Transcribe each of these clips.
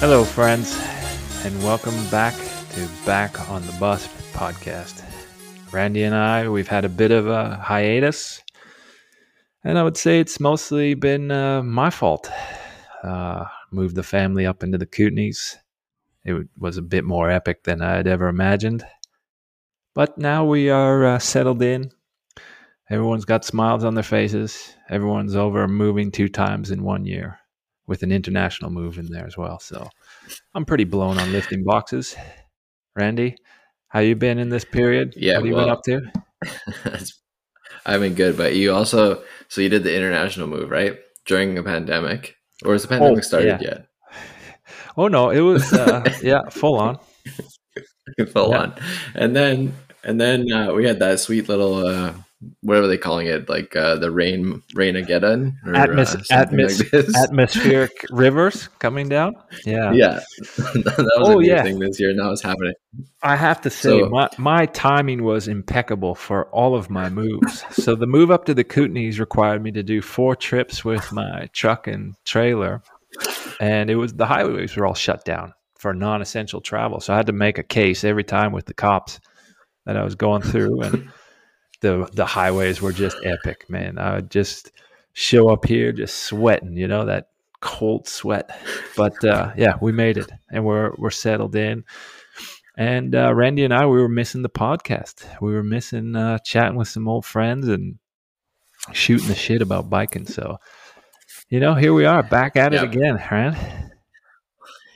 Hello, friends, and welcome back to Back on the Bus podcast. Randy and I, we've had a bit of a hiatus, and I would say it's mostly been my fault. Moved the family up into the Kootenays. It was a bit more epic than I had ever imagined. But now we are settled in. Everyone's got smiles on their faces. Everyone's over moving 2 times in 1 year with an international move in there as well. So I'm pretty blown on lifting boxes. Randy, how you been in this period? Yeah, what have you been up to? I've been good, but you also, so you did the international move, right? During a pandemic, or has the pandemic started yet? Oh no, it was, yeah, full on. Full on. And then we had that sweet little, whatever they calling it, like the rainageddon or atmospheric rivers coming down. Yeah That was a new thing this year, and that was happening. I have to say, my timing was impeccable for all of my moves. So the move up to the Kootenays required me to do 4 trips with my truck and trailer, and it was, the highways were all shut down for non-essential travel, so I had to make a case every time with the cops that I was going through. And The highways were just epic, man. I would just show up here just sweating, you know, that cold sweat. But yeah, we made it, and we're settled in. And Randy and I, we were missing the podcast. We were missing chatting with some old friends and shooting the shit about biking. So, you know, here we are back at it again, right?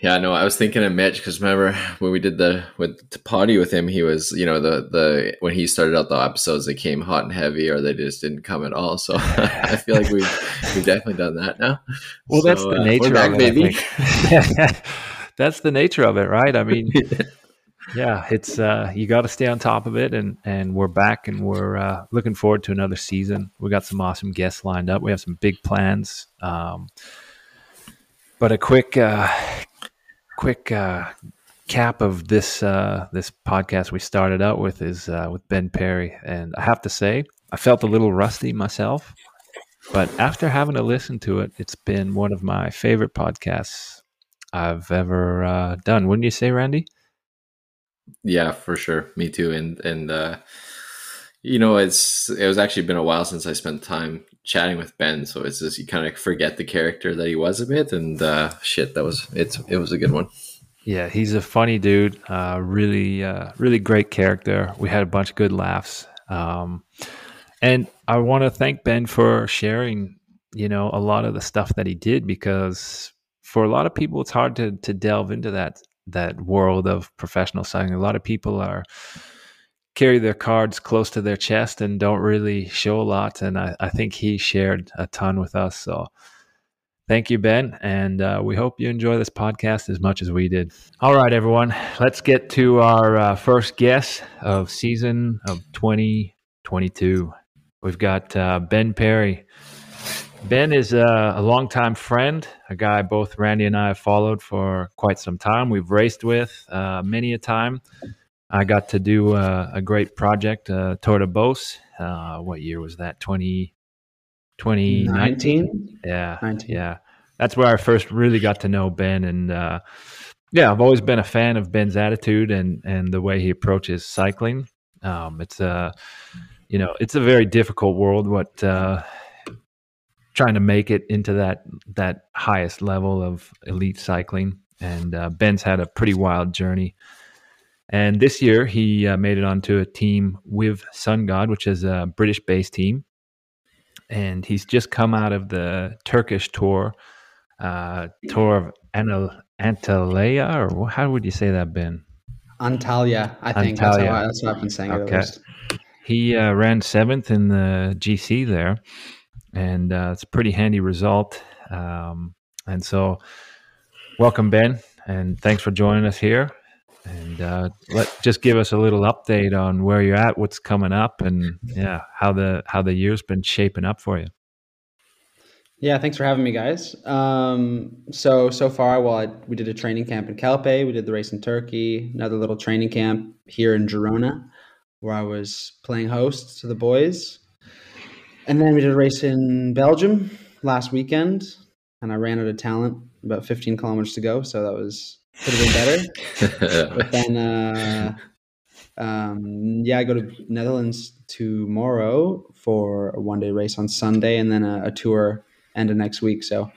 Yeah, no, I was thinking of Mitch, because remember when we did the potty with him, he was, you know, the when he started out the episodes, they came hot and heavy, or they just didn't come at all. So I feel like we've definitely done that now. Well, so, that's the nature we're back, of it, baby. That's the nature of it, right? I mean, yeah, it's you got to stay on top of it, and we're back, and we're looking forward to another season. We got some awesome guests lined up. We have some big plans, but a quick. Quick cap of this podcast we started out with is with Ben Perry, and I have to say I felt a little rusty myself, but after having to listen to it, it's been one of my favorite podcasts I've ever done. Wouldn't you say, Randy? Yeah, for sure. Me too. And you know, it was actually been a while since I spent time chatting with Ben, so it's just, you kind of forget the character that he was a bit, and it was a good one. Yeah, he's a funny dude, really great character. We had a bunch of good laughs, and I want to thank Ben for sharing, you know, a lot of the stuff that he did, because for a lot of people it's hard to delve into that world of professional cycling. A lot of people carry their cards close to their chest and don't really show a lot. And I think he shared a ton with us. So thank you, Ben. And we hope you enjoy this podcast as much as we did. All right, everyone, let's get to our first guest of season of 2022. We've got Ben Perry. Ben is a longtime friend, a guy both Randy and I have followed for quite some time. We've raced with many a time. I got to do a great project, Tour de Beauce. What year was that? 2019? Yeah. 19. Yeah. That's where I first really got to know Ben. And yeah, I've always been a fan of Ben's attitude and the way he approaches cycling. It's a very difficult world, what trying to make it into that highest level of elite cycling. And Ben's had a pretty wild journey. And this year, he made it onto a team with Sun God, which is a British-based team. And he's just come out of the Turkish tour, Tour of Antalya, or how would you say that, Ben? Antalya, I think. Antalya. That's what I've been saying. Okay. He ran 7th in the GC there, and it's a pretty handy result. And so, welcome, Ben, and thanks for joining us here. And just give us a little update on where you're at, what's coming up, and yeah, how the year's been shaping up for you. Yeah, thanks for having me, guys. So far, we did a training camp in Calpe, we did the race in Turkey, another little training camp here in Girona, where I was playing host to the boys, and then we did a race in Belgium last weekend, and I ran out of talent about 15 kilometers to go, so that was could have been better. But then I go to Netherlands tomorrow for a one-day race on Sunday, and then a tour end of next week. So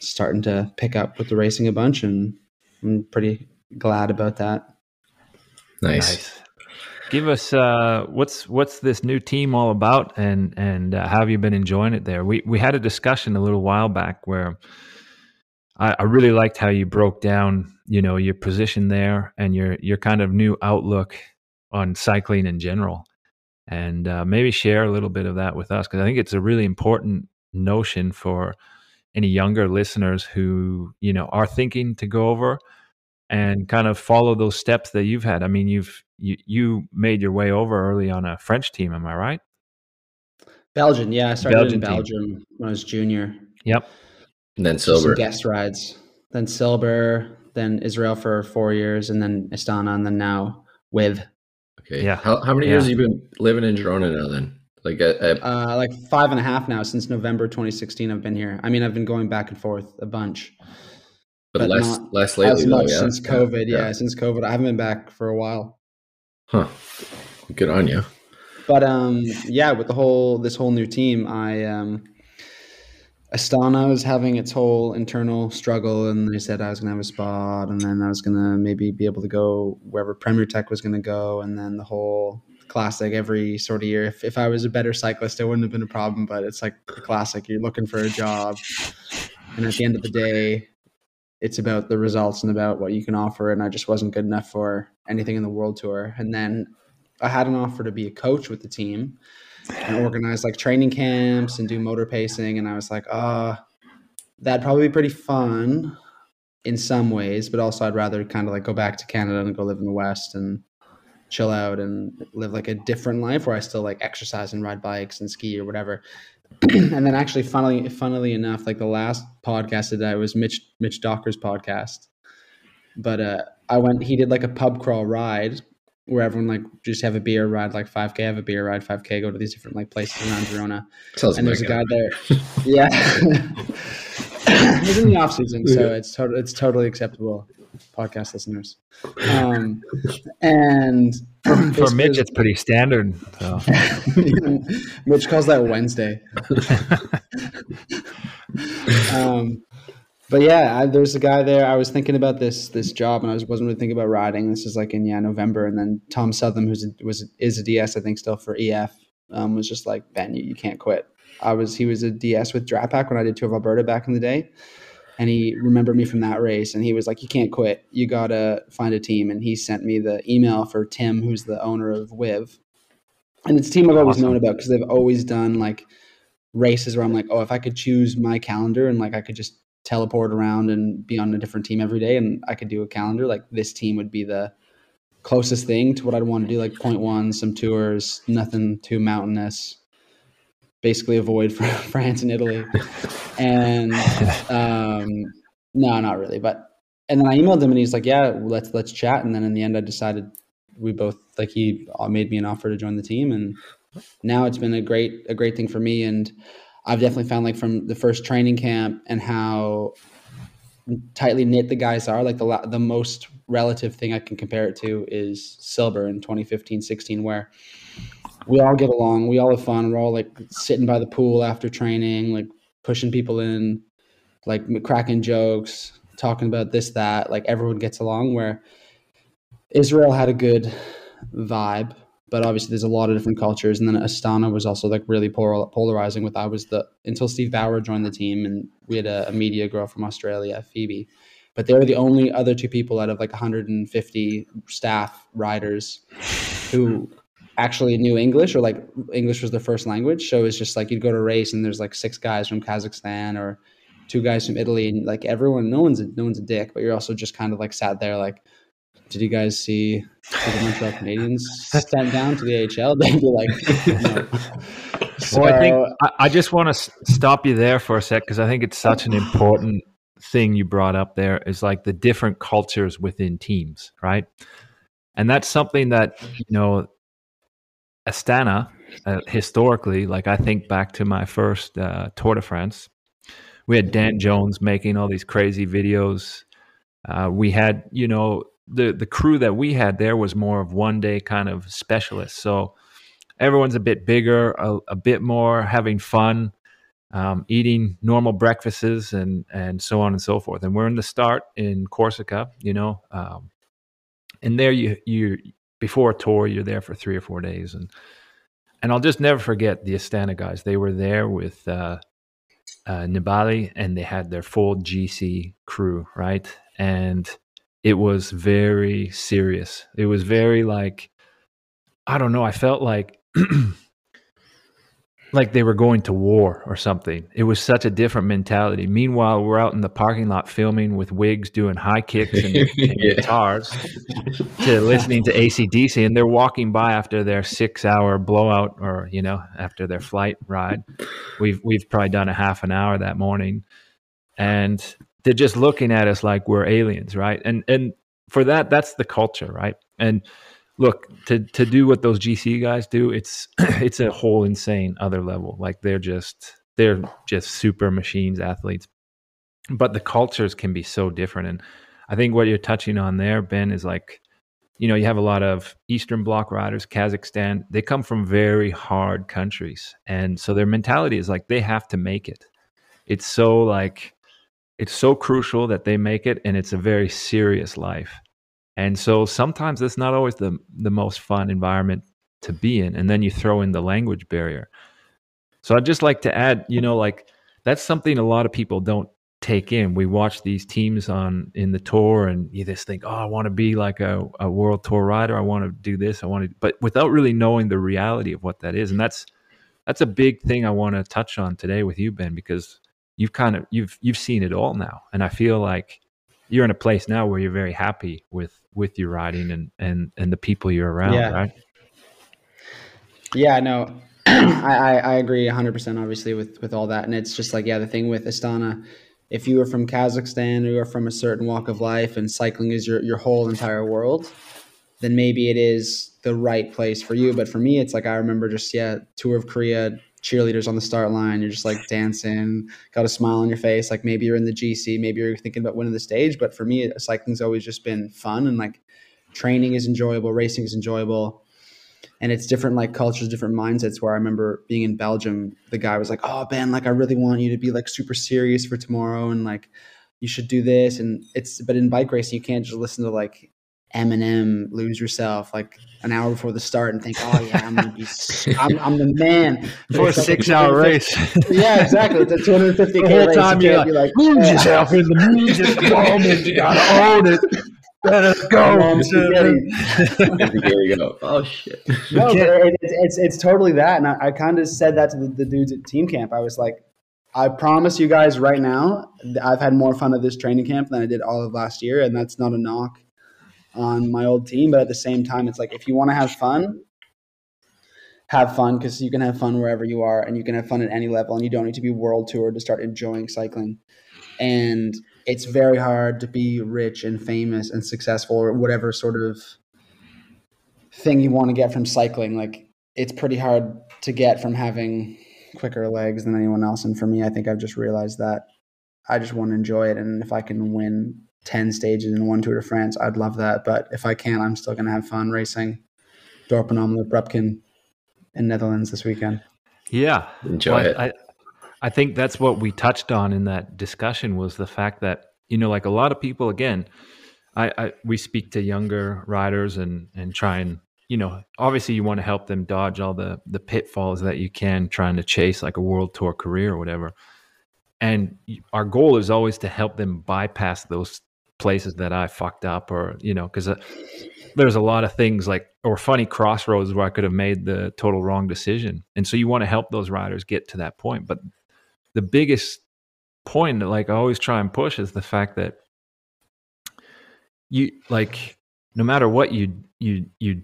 starting to pick up with the racing a bunch, and I'm pretty glad about that. Nice. Give us what's this new team all about, and how have you been enjoying it there? We had a discussion a little while back where I really liked how you broke down, you know, your position there and your kind of new outlook on cycling in general, and maybe share a little bit of that with us, because I think it's a really important notion for any younger listeners who, you know, are thinking to go over and kind of follow those steps that you've had. I mean, you made your way over early on a French team, am I right? Belgian, yeah. I started in Belgium when I was junior. Yep. And then Silver. Some guest rides. Then Silver, then Israel for 4 years, and then Astana, and then now WIV. Okay. Yeah. How many years have you been living in Girona now then? Like like 5.5 now. Since November 2016 I've been here. I mean, I've been going back and forth a bunch. But less lately. As much though, yeah. Since COVID, yeah. Since COVID. I haven't been back for a while. Huh. Good on you. But with this whole new team, Astana was having its whole internal struggle, and they said I was going to have a spot, and then I was going to maybe be able to go wherever Premier Tech was going to go, and then the whole classic every sort of year. If I was a better cyclist, it wouldn't have been a problem, but it's like the classic. You're looking for a job, and at the end of the day, it's about the results and about what you can offer, and I just wasn't good enough for anything in the World Tour. And then I had an offer to be a coach with the team, and organize like training camps and do motor pacing. And I was like, that'd probably be pretty fun in some ways, but also I'd rather kind of like go back to Canada and go live in the West and chill out and live like a different life where I still like exercise and ride bikes and ski or whatever. And then actually funnily enough, like the last podcast that I was Mitch Docker's podcast, but he did like a pub crawl ride where everyone like just have a beer, ride like 5K, have a beer, ride 5K, go to these different like places around Girona. And there's a guy there. Yeah. It's in the off season, so it's totally acceptable, podcast listeners. And for Mitch, it's pretty standard. So. Mitch calls that Wednesday. But yeah, there's a guy there. I was thinking about this job, and I wasn't really thinking about riding. This is like in November, and then Tom Southern, who is a DS, I think, still for EF, was just like, Ben, you can't quit. He was a DS with Drapac when I did Tour of Alberta back in the day, and he remembered me from that race, and he was like, you can't quit. You gotta find a team, and he sent me the email for Tim, who's the owner of WIV, and it's a team I've always known about because they've always done like races where I'm like, if I could choose my calendar and like I could just teleport around and be on a different team every day and I could do a calendar, like this team would be the closest thing to what I'd want to do, like point one, some tours, nothing too mountainous, basically avoid France and Italy. And no, not really, but and then I emailed him and he's like, let's chat. And then in the end I decided we both like he made me an offer to join the team, and now it's been a great thing for me. And I've definitely found like from the first training camp and how tightly knit the guys are, like the most relative thing I can compare it to is Silver in 2015-16, where we all get along, we all have fun, we're all like sitting by the pool after training, like pushing people in, like cracking jokes, talking about this, that, like everyone gets along, where Israel had a good vibe. But obviously there's a lot of different cultures. And then Astana was also like really polarizing with, until Steve Bauer joined the team, and we had a media girl from Australia, Phoebe, but they were the only other two people out of like 150 staff riders who actually knew English, or like English was their first language. So it's just like, you'd go to a race and there's like 6 guys from Kazakhstan or 2 guys from Italy, and like everyone, no one's a dick, but you're also just kind of like sat there like, did you guys see the Montreal Canadiens sent down to the AHL? They'd be like, no. So well, I think I just want to stop you there for a sec, because I think it's such an important thing you brought up there, is like the different cultures within teams, right? And that's something that, you know, Astana, historically, like I think back to my first Tour de France, We had Dan Jones making all these crazy videos. We had, you know, the crew that we had there was more of one day kind of specialists. So everyone's a bit bigger, a bit more having fun, eating normal breakfasts and so on and so forth. And we're in the start in Corsica, you know, and there you before a tour, you're there for 3 or 4 days. And I'll just never forget the Astana guys. They were there with Nibali, and they had their full GC crew, right? And it was very serious. It was very like, I don't know, I felt like like they were going to war or something. It was such a different mentality. Meanwhile, we're out in the parking lot filming with wigs, doing high kicks and guitars to listening to AC/DC, and they're walking by after their 6-hour blowout, or, you know, after their flight ride. We've probably done a half an hour that morning, and they're just looking at us like we're aliens, right? And for that, that's the culture, right? And look, to do what those GC guys do, it's a whole insane other level. Like they're just super machines athletes, but the cultures can be so different. And I think what you're touching on there, Ben, is like, you know, you have a lot of Eastern Bloc riders, Kazakhstan. They come from very hard countries, and so their mentality is like they have to make it. It's so crucial that they make it, and it's a very serious life. And so sometimes it's not always the most fun environment to be in. And then you throw in the language barrier. So I'd just like to add, you know, like that's something a lot of people don't take in. We watch these teams in the tour, and you just think, oh, I want to be like a world tour rider. I want to do this. But without really knowing the reality of what that is. And that's a big thing I want to touch on today with you, Ben, because you've seen it all now. And I feel like you're in a place now where you're very happy with your riding and the people you're around, yeah. Right? Yeah, no, I agree 100%, obviously, with all that. And it's just like, yeah, the thing with Astana, if you were from Kazakhstan or you were from a certain walk of life and cycling is your whole entire world, then maybe it is the right place for you. But for me, it's like, I remember just, yeah, Tour of Korea, cheerleaders on the start line, you're just like dancing, got a smile on your face, like maybe you're in the GC, maybe you're thinking about winning the stage. But for me, cycling's always just been fun, and like training is enjoyable, racing is enjoyable, and it's different, like cultures, different mindsets. Where I remember being in Belgium, the guy was like, oh Ben, like I really want you to be like super serious for tomorrow, and like you should do this. And it's, but in bike racing, you can't just listen to like Eminem, Lose Yourself, like an hour before the start and think, oh yeah, I'm gonna be I'm the man for a 6-hour race. Yeah, exactly. It's a 250K race. Time you're like, lose yourself in the music moment. You gotta own it. Let us go. There you go. Oh shit. No, it's totally that. And I kind of said that to the dudes at team camp. I was like, I promise you guys right now, I've had more fun at this training camp than I did all of last year, and that's not a knock on my old team. But at the same time, it's like, if you want to have fun, because you can have fun wherever you are, and you can have fun at any level, and you don't need to be world tour to start enjoying cycling. And it's very hard to be rich and famous and successful or whatever sort of thing you want to get from cycling. Like it's pretty hard to get from having quicker legs than anyone else. And for me, I think I've just realized that I just want to enjoy it. And if I can win 10 stages in one Tour de France, I'd love that. But if I can't, I'm still going to have fun racing Dorpen Omloop Rupken in Netherlands this weekend. Yeah. Enjoy it. I think that's what we touched on in that discussion, was the fact that, you know, like a lot of people, again, we speak to younger riders and try and, you know, obviously you want to help them dodge all the pitfalls that you can trying to chase like a world tour career or whatever. And our goal is always to help them bypass those places that I fucked up, or, you know, because there's a lot of things like, or funny crossroads where I could have made the total wrong decision. And so you want to help those riders get to that point. But the biggest point that like I always try and push is the fact that you, like, no matter what you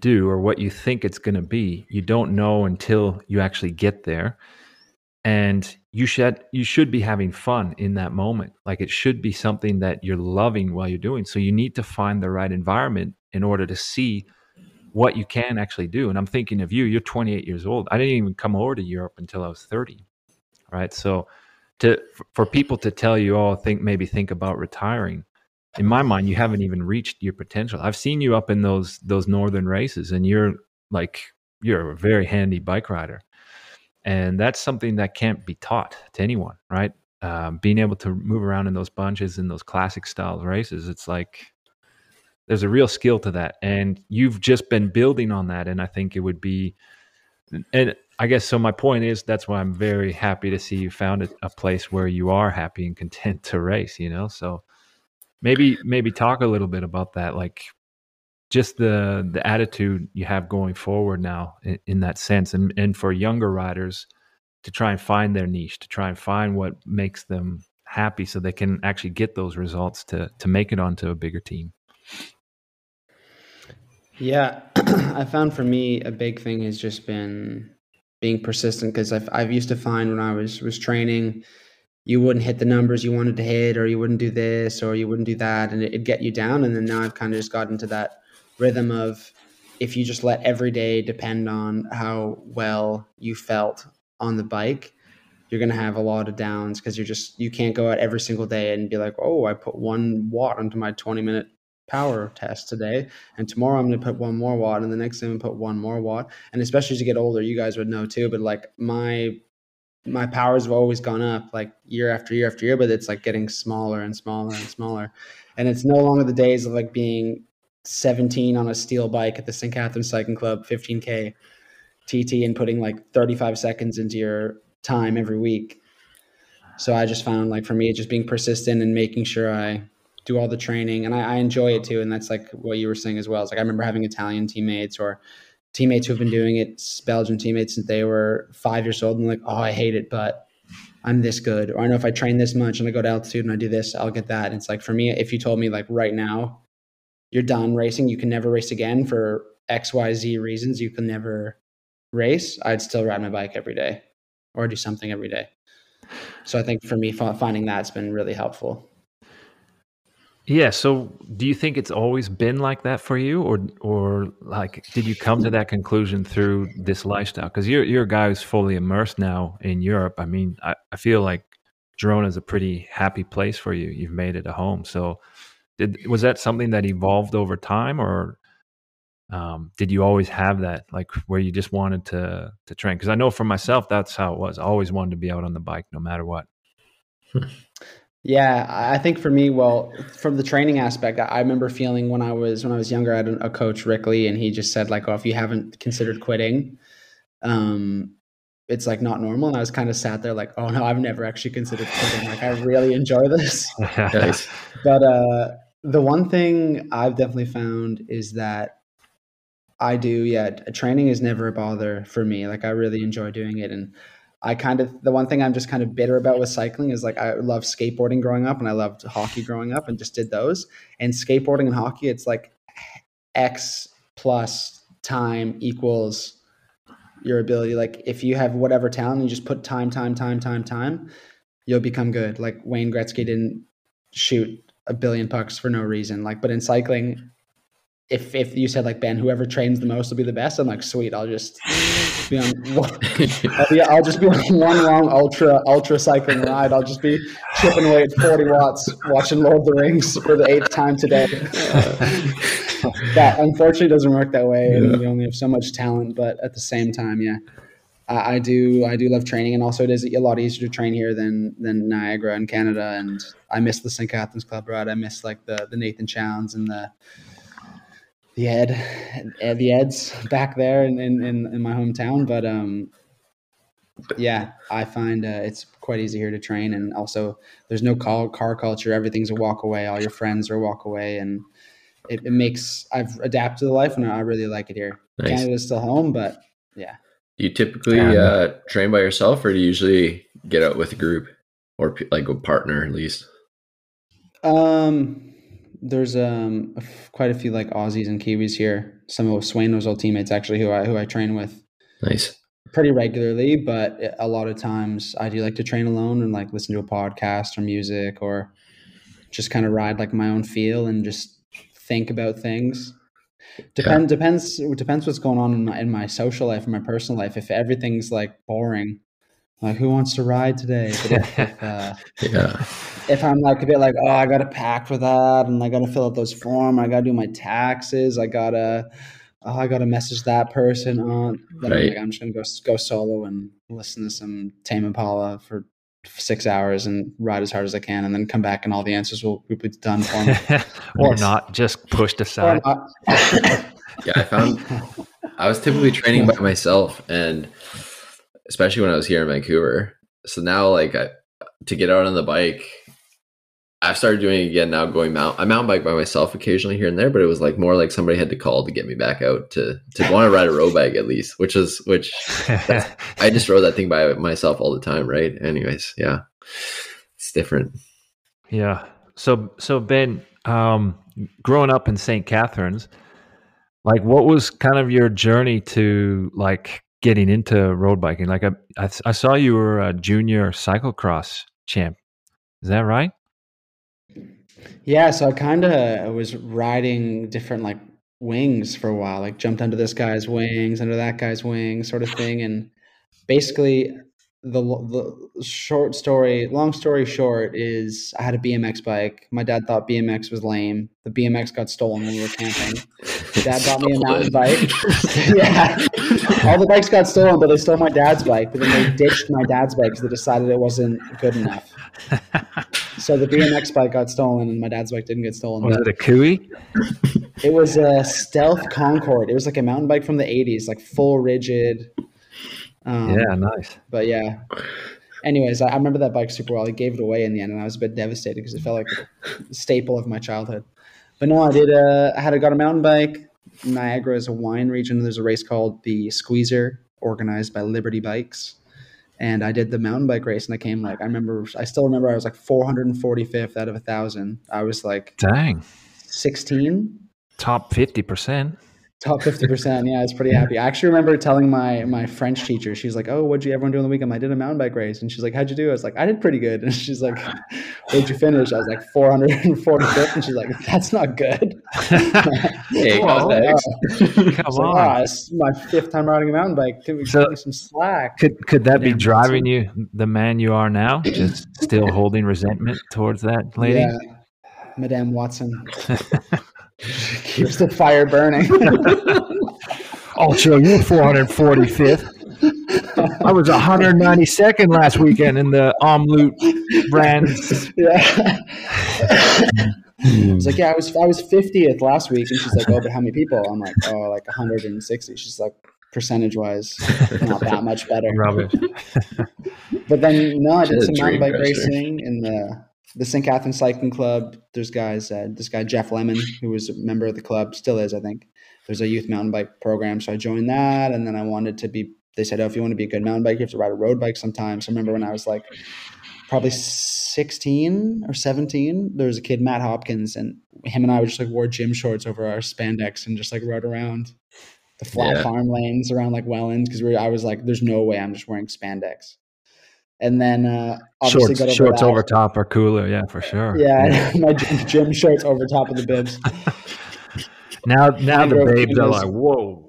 do or what you think it's going to be, you don't know until you actually get there. And you should be having fun in that moment. Like it should be something that you're loving while you're doing. So you need to find the right environment in order to see what you can actually do. And I'm thinking of you're 28 years old. I didn't even come over to Europe until I was 30, right? So for people to tell you, oh, maybe think about retiring, in my mind, you haven't even reached your potential. I've seen you up in those northern races, and you're a very handy bike rider. And that's something that can't be taught to anyone, right? Being able to move around in those bunches, in those classic style races, it's like there's a real skill to that. And you've just been building on that. And I think it would be, and I guess, so my point is, that's why I'm very happy to see you found a place where you are happy and content to race, you know? So maybe talk a little bit about that, like just the attitude you have going forward now in that sense, and for younger riders to try and find their niche, to try and find what makes them happy so they can actually get those results to make it onto a bigger team. Yeah, I found for me a big thing has just been being persistent, because I've used to find when I was training, you wouldn't hit the numbers you wanted to hit, or you wouldn't do this, or you wouldn't do that, and it'd get you down. And then now I've kind of just gotten to that rhythm of, if you just let every day depend on how well you felt on the bike, you're going to have a lot of downs, because you can't go out every single day and be like, oh, I put 1 watt onto my 20-minute power test today, and tomorrow I'm going to put 1 more watt, and the next day I'm going to put 1 more watt. And especially as you get older, you guys would know too, but like my powers have always gone up, like year after year after year, but it's like getting smaller and smaller and smaller. And it's no longer the days of like being 17 on a steel bike at the St. Catharines Cycling Club 15K TT and putting like 35 seconds into your time every week. So I just found, like, for me, just being persistent and making sure I do all the training, and I enjoy it too. And that's like what you were saying as well. It's like, I remember having Italian teammates or teammates who've been doing it, Belgian teammates, since they were 5 years old, and like, oh, I hate it, but I'm this good. Or I know if I train this much and I go to altitude and I do this, I'll get that. And it's like, for me, if you told me like right now, you're done racing, you can never race again for X, Y, Z reasons, you can never race, I'd still ride my bike every day or do something every day. So I think for me, finding that's been really helpful. Yeah. So do you think it's always been like that for you, or like, did you come to that conclusion through this lifestyle? Because you're a guy who's fully immersed now in Europe. I mean, I feel like Girona is a pretty happy place for you. You've made it a home. So was that something that evolved over time, or did you always have that, like, where you just wanted to train? Because I know for myself, that's how it was. I always wanted to be out on the bike no matter what. Yeah, I think for me, well, from the training aspect, I remember feeling when I was younger, I had a coach, Rickley, and he just said like, oh, if you haven't considered quitting, it's like not normal. And I was kind of sat there like, oh no, I've never actually considered quitting. Like, I really enjoy this. Nice. But the one thing I've definitely found is that I do, yeah, training is never a bother for me. Like, I really enjoy doing it. And the one thing I'm just kind of bitter about with cycling is like, I loved skateboarding growing up and I loved hockey growing up and just did those. And skateboarding and hockey, it's like X plus time equals your ability. Like, if you have whatever talent, you just put time, you'll become good. Like, Wayne Gretzky didn't shoot 1 billion pucks for no reason. Like, but in cycling, if you said like, Ben, whoever trains the most will be the best, I'm like, sweet, I'll just be on one long ultra cycling ride. I'll just be chipping away at 40 watts watching Lord of the Rings for the 8th time today. That unfortunately doesn't work that way, and you only have so much talent. But at the same time, yeah, I do love training, and also it is a lot easier to train here than Niagara and Canada. And I miss the St. Catharines Club ride. I miss like the Nathan Chowns and the Eds back there in my hometown. But yeah, I find it's quite easy here to train. And also there's no car culture. Everything's a walk away. All your friends are a walk away. And it makes, I've adapted to life, and I really like it here. Nice. Canada's still home, but yeah. Do you typically train by yourself, or do you usually get out with a group or like a partner at least? There's quite a few like Aussies and Kiwis here. Some of Swaino's old teammates actually, who I train with, nice, pretty regularly. But a lot of times I do like to train alone and like listen to a podcast or music, or just kind of ride like my own feel and just think about things. Depends what's going on in my social life and my personal life. If everything's like boring, Like, who wants to ride today? But if I'm like a bit like, oh, I got to pack for that, and I got to fill out those forms, I got to do my taxes, I gotta message that person on. Right. I'm just gonna go solo and listen to some Tame Impala for 6 hours and ride as hard as I can, and then come back and all the answers will be done for me, or not, just pushed aside. I was typically training by myself, and especially when I was here in Vancouver. So now, to get out on the bike, I've started doing it again now. I mountain bike by myself occasionally here and there, but it was more somebody had to call to get me back out to want to ride a road bike at least, which I just rode that thing by myself all the time, right? Anyways, yeah, it's different. Yeah. So Ben, growing up in St. Catharines, what was kind of your journey to getting into road biking? I saw you were a junior cyclocross champ. Is that right? Yeah, so I was riding different wings for a while, jumped under this guy's wings, under that guy's wings, sort of thing. And basically the long story short is I had a BMX bike. My dad thought BMX was lame. The BMX got stolen when we were camping. Dad bought me a mountain bike. Yeah. All the bikes got stolen, but they stole my dad's bike. But then they ditched my dad's bike because they decided it wasn't good enough. So the BMX bike got stolen and my dad's bike didn't get stolen. Was it a Cooey? It was a Stealth Concorde. It was a mountain bike from the 80s, full rigid. Yeah, nice. But yeah. Anyways, I remember that bike super well. I gave it away in the end and I was a bit devastated because it felt like a staple of my childhood. But no, I got a mountain bike. Niagara is a wine region. There's a race called the Squeezer organized by Liberty Bikes. And I did the mountain bike race, and I came I still remember I was 445th out of 1,000. I was dang, 16, top 50%. Yeah, I was pretty happy. I actually remember telling my French teacher, she's like, "Oh, what'd you everyone do on the weekend?" I did a mountain bike race, and she's like, "How'd you do?" I was like, "I did pretty good." And she's like, "Where'd you finish?" I was 445th, and she's like, "That's not good." Hey, it's my 5th time riding a mountain bike. Can we give some slack? Could that be driving you, the man you are now, just still holding resentment towards that lady? Yeah, Madame Watson. Keeps the fire burning. I'll show you 445th. I was 192nd last weekend in the Omloop brands. Yeah. I was I was 50th last week, and she's like, "Oh, but how many people?" I'm like, "Oh, 160." She's like, "Percentage-wise, not that much better." Rubbish. But then I did some mountain bike racing in the St. Catharines Cycling Club. There's guys, this guy, Jeff Lemon, who was a member of the club, still is, I think. There's a youth mountain bike program. So I joined that. And then I wanted to be, they said, "Oh, if you want to be a good mountain bike, you have to ride a road bike sometime." So I remember when I was probably 16 or 17, there was a kid, Matt Hopkins, and him and I just wore gym shorts over our spandex and just rode around the flat farm lanes around Welland. Cause I was there's no way I'm just wearing spandex. And then obviously shorts over top are cooler, yeah, for sure. Yeah, my gym shorts over top of the bibs. Now the babes are like, "Whoa!"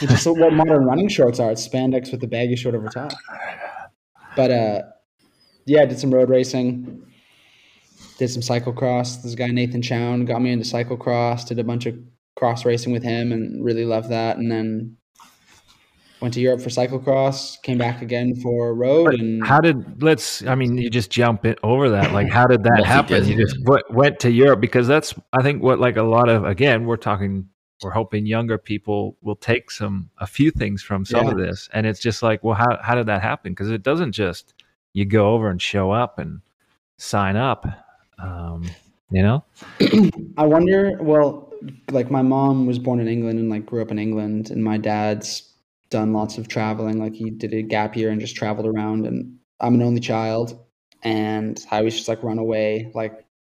Which is what modern running shorts are. It's spandex with the baggy short over top. But I did some road racing, did some cyclocross. This guy Nathan Chowns got me into cyclocross. Did a bunch of cross racing with him, and really loved that. And then went to Europe for cyclocross, came back again for road. And you just jump it over that. How did that happen? You just went to Europe, because that's, I think, what a lot of, again, we're hoping younger people will take a few things from some of this. And it's just well, how did that happen? Because it doesn't just, you go over and show up and sign up, you know? I wonder, my mom was born in England and grew up in England, and my dad's done lots of traveling. He did a gap year and just traveled around, and I'm an only child. And I was just run away,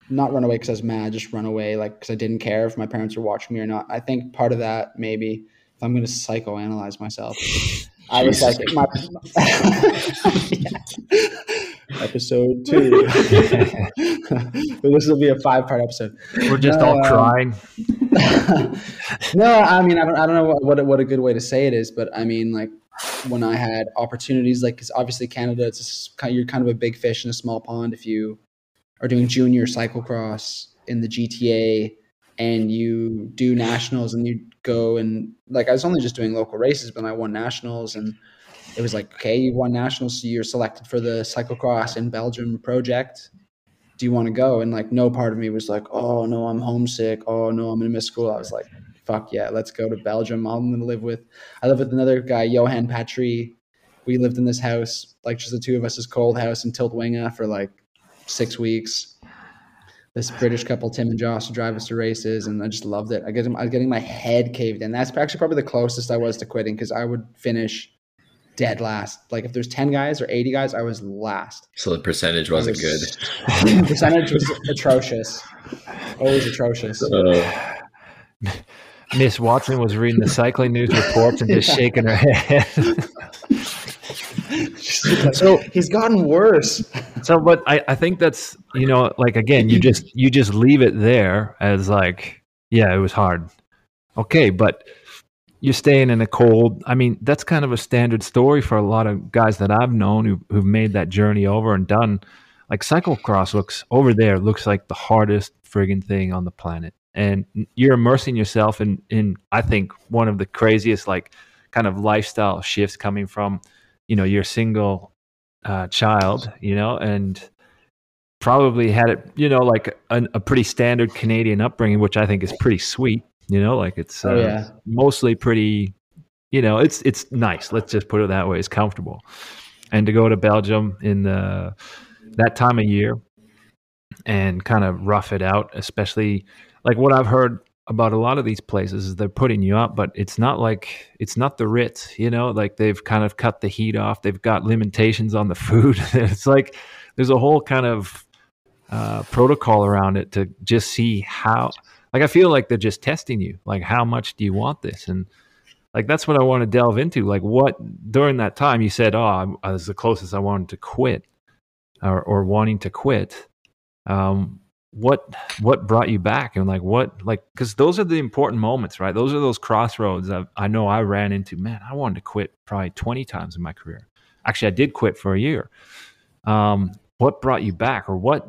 not run away because I was mad, just run away. Cause I didn't care if my parents were watching me or not. I think part of that, maybe, if I'm going to psychoanalyze myself, I was episode 2. But this will be a 5-part episode. We're just all crying. No, I mean, I don't know what a good way to say it is, but I mean, like, when I had opportunities, like, because obviously Canada, it's you're kind of a big fish in a small pond. If you are doing junior cyclocross in the GTA and you do nationals and you go and, like, I was only just doing local races, but I won nationals, and it was like, okay, you won nationals, so you're selected for the cyclocross in Belgium project. Do you want to go? And, like, no part of me was like, oh no, I'm homesick. Oh no, I'm going to miss school. I was like, fuck yeah, let's go to Belgium. I'm going to live with another guy, Johan Patry. We lived in this house, like, just the two of us, this cold house in Tiltwinga for like 6 weeks. This British couple, Tim and Josh, would drive us to races, and I just loved it. I was getting my head caved in. That's actually probably the closest I was to quitting, because I would finish dead last. Like, if there's 10 guys or 80 guys, I was last. So the percentage wasn't good. The percentage was atrocious. Always atrocious. Miss Watson was reading the cycling news reports and just shaking her head. So he's gotten worse. So, but I think that's, you know, like, again, you just leave it there as like, yeah, it was hard. Okay. But you're staying in the cold. I mean, that's kind of a standard story for a lot of guys that I've known who've made that journey over and done, like, cyclocross looks like the hardest friggin' thing on the planet. And you're immersing yourself in, I think, one of the craziest, like, kind of lifestyle shifts coming from, you know, your single child, you know, and probably had it, you know, like a pretty standard Canadian upbringing, which I think is pretty sweet, you know, like it's mostly pretty, you know, it's nice. Let's just put it that way. It's comfortable. And to go to Belgium in that time of year and kind of rough it out, especially like what I've heard about a lot of these places is they're putting you up, but it's not the Ritz, you know, like they've kind of cut the heat off. They've got limitations on the food. It's like there's a whole kind of protocol around it to just see how, like, I feel like they're just testing you. Like, how much do you want this? And, like, that's what I want to delve into. Like, what during that time you said, oh, I was the closest I wanted to quit or wanting to quit. What brought you back, and like because those are the important moments, right? Those are those crossroads I know I ran into. Man, I wanted to quit probably 20 times in my career. Actually, I did quit for a year. What brought you back, or what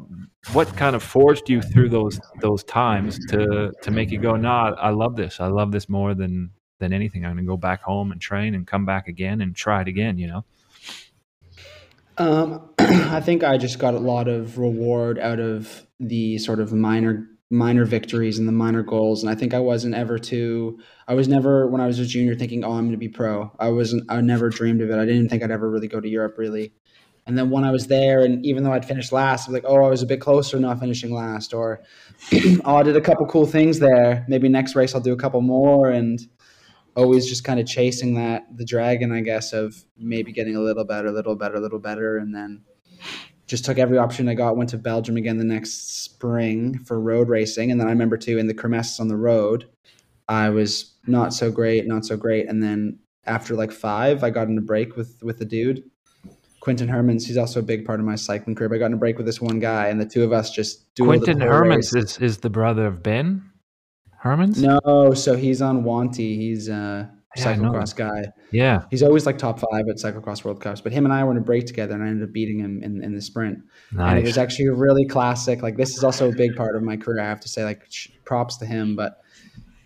kind of forged you through those times to make you go, nah, I love this. I love this more than anything. I'm gonna go back home and train and come back again and try it again. You know. I think I just got a lot of reward out of the sort of minor victories and the minor goals. And I think I was never, when I was a junior, thinking, oh, I'm going to be pro. I never dreamed of it. I didn't think I'd ever really go to Europe, really. And then when I was there, and even though I'd finished last, I'm like, oh, I was a bit closer not finishing last, or, oh, I did a couple cool things there. Maybe next race I'll do a couple more. And always just kind of chasing the dragon, I guess, of maybe getting a little better. And then just took every option I got, went to Belgium again the next spring for road racing. And then I remember too, in the Kermesses on the road, I was not so great. And then after like 5, I got in a break with a dude, Quentin Hermans. He's also a big part of my cycling career. I got in a break with this one guy, and the two of us just do Quentin Hermans is the brother of Ben Hermans? No, so he's on Wanty. He's a cyclocross guy. Yeah. He's always like top 5 at cyclocross World Cups, but him and I were in a break together, and I ended up beating him in the sprint. Nice. And it was actually a really classic. Like, this is also a big part of my career, I have to say, like, props to him, but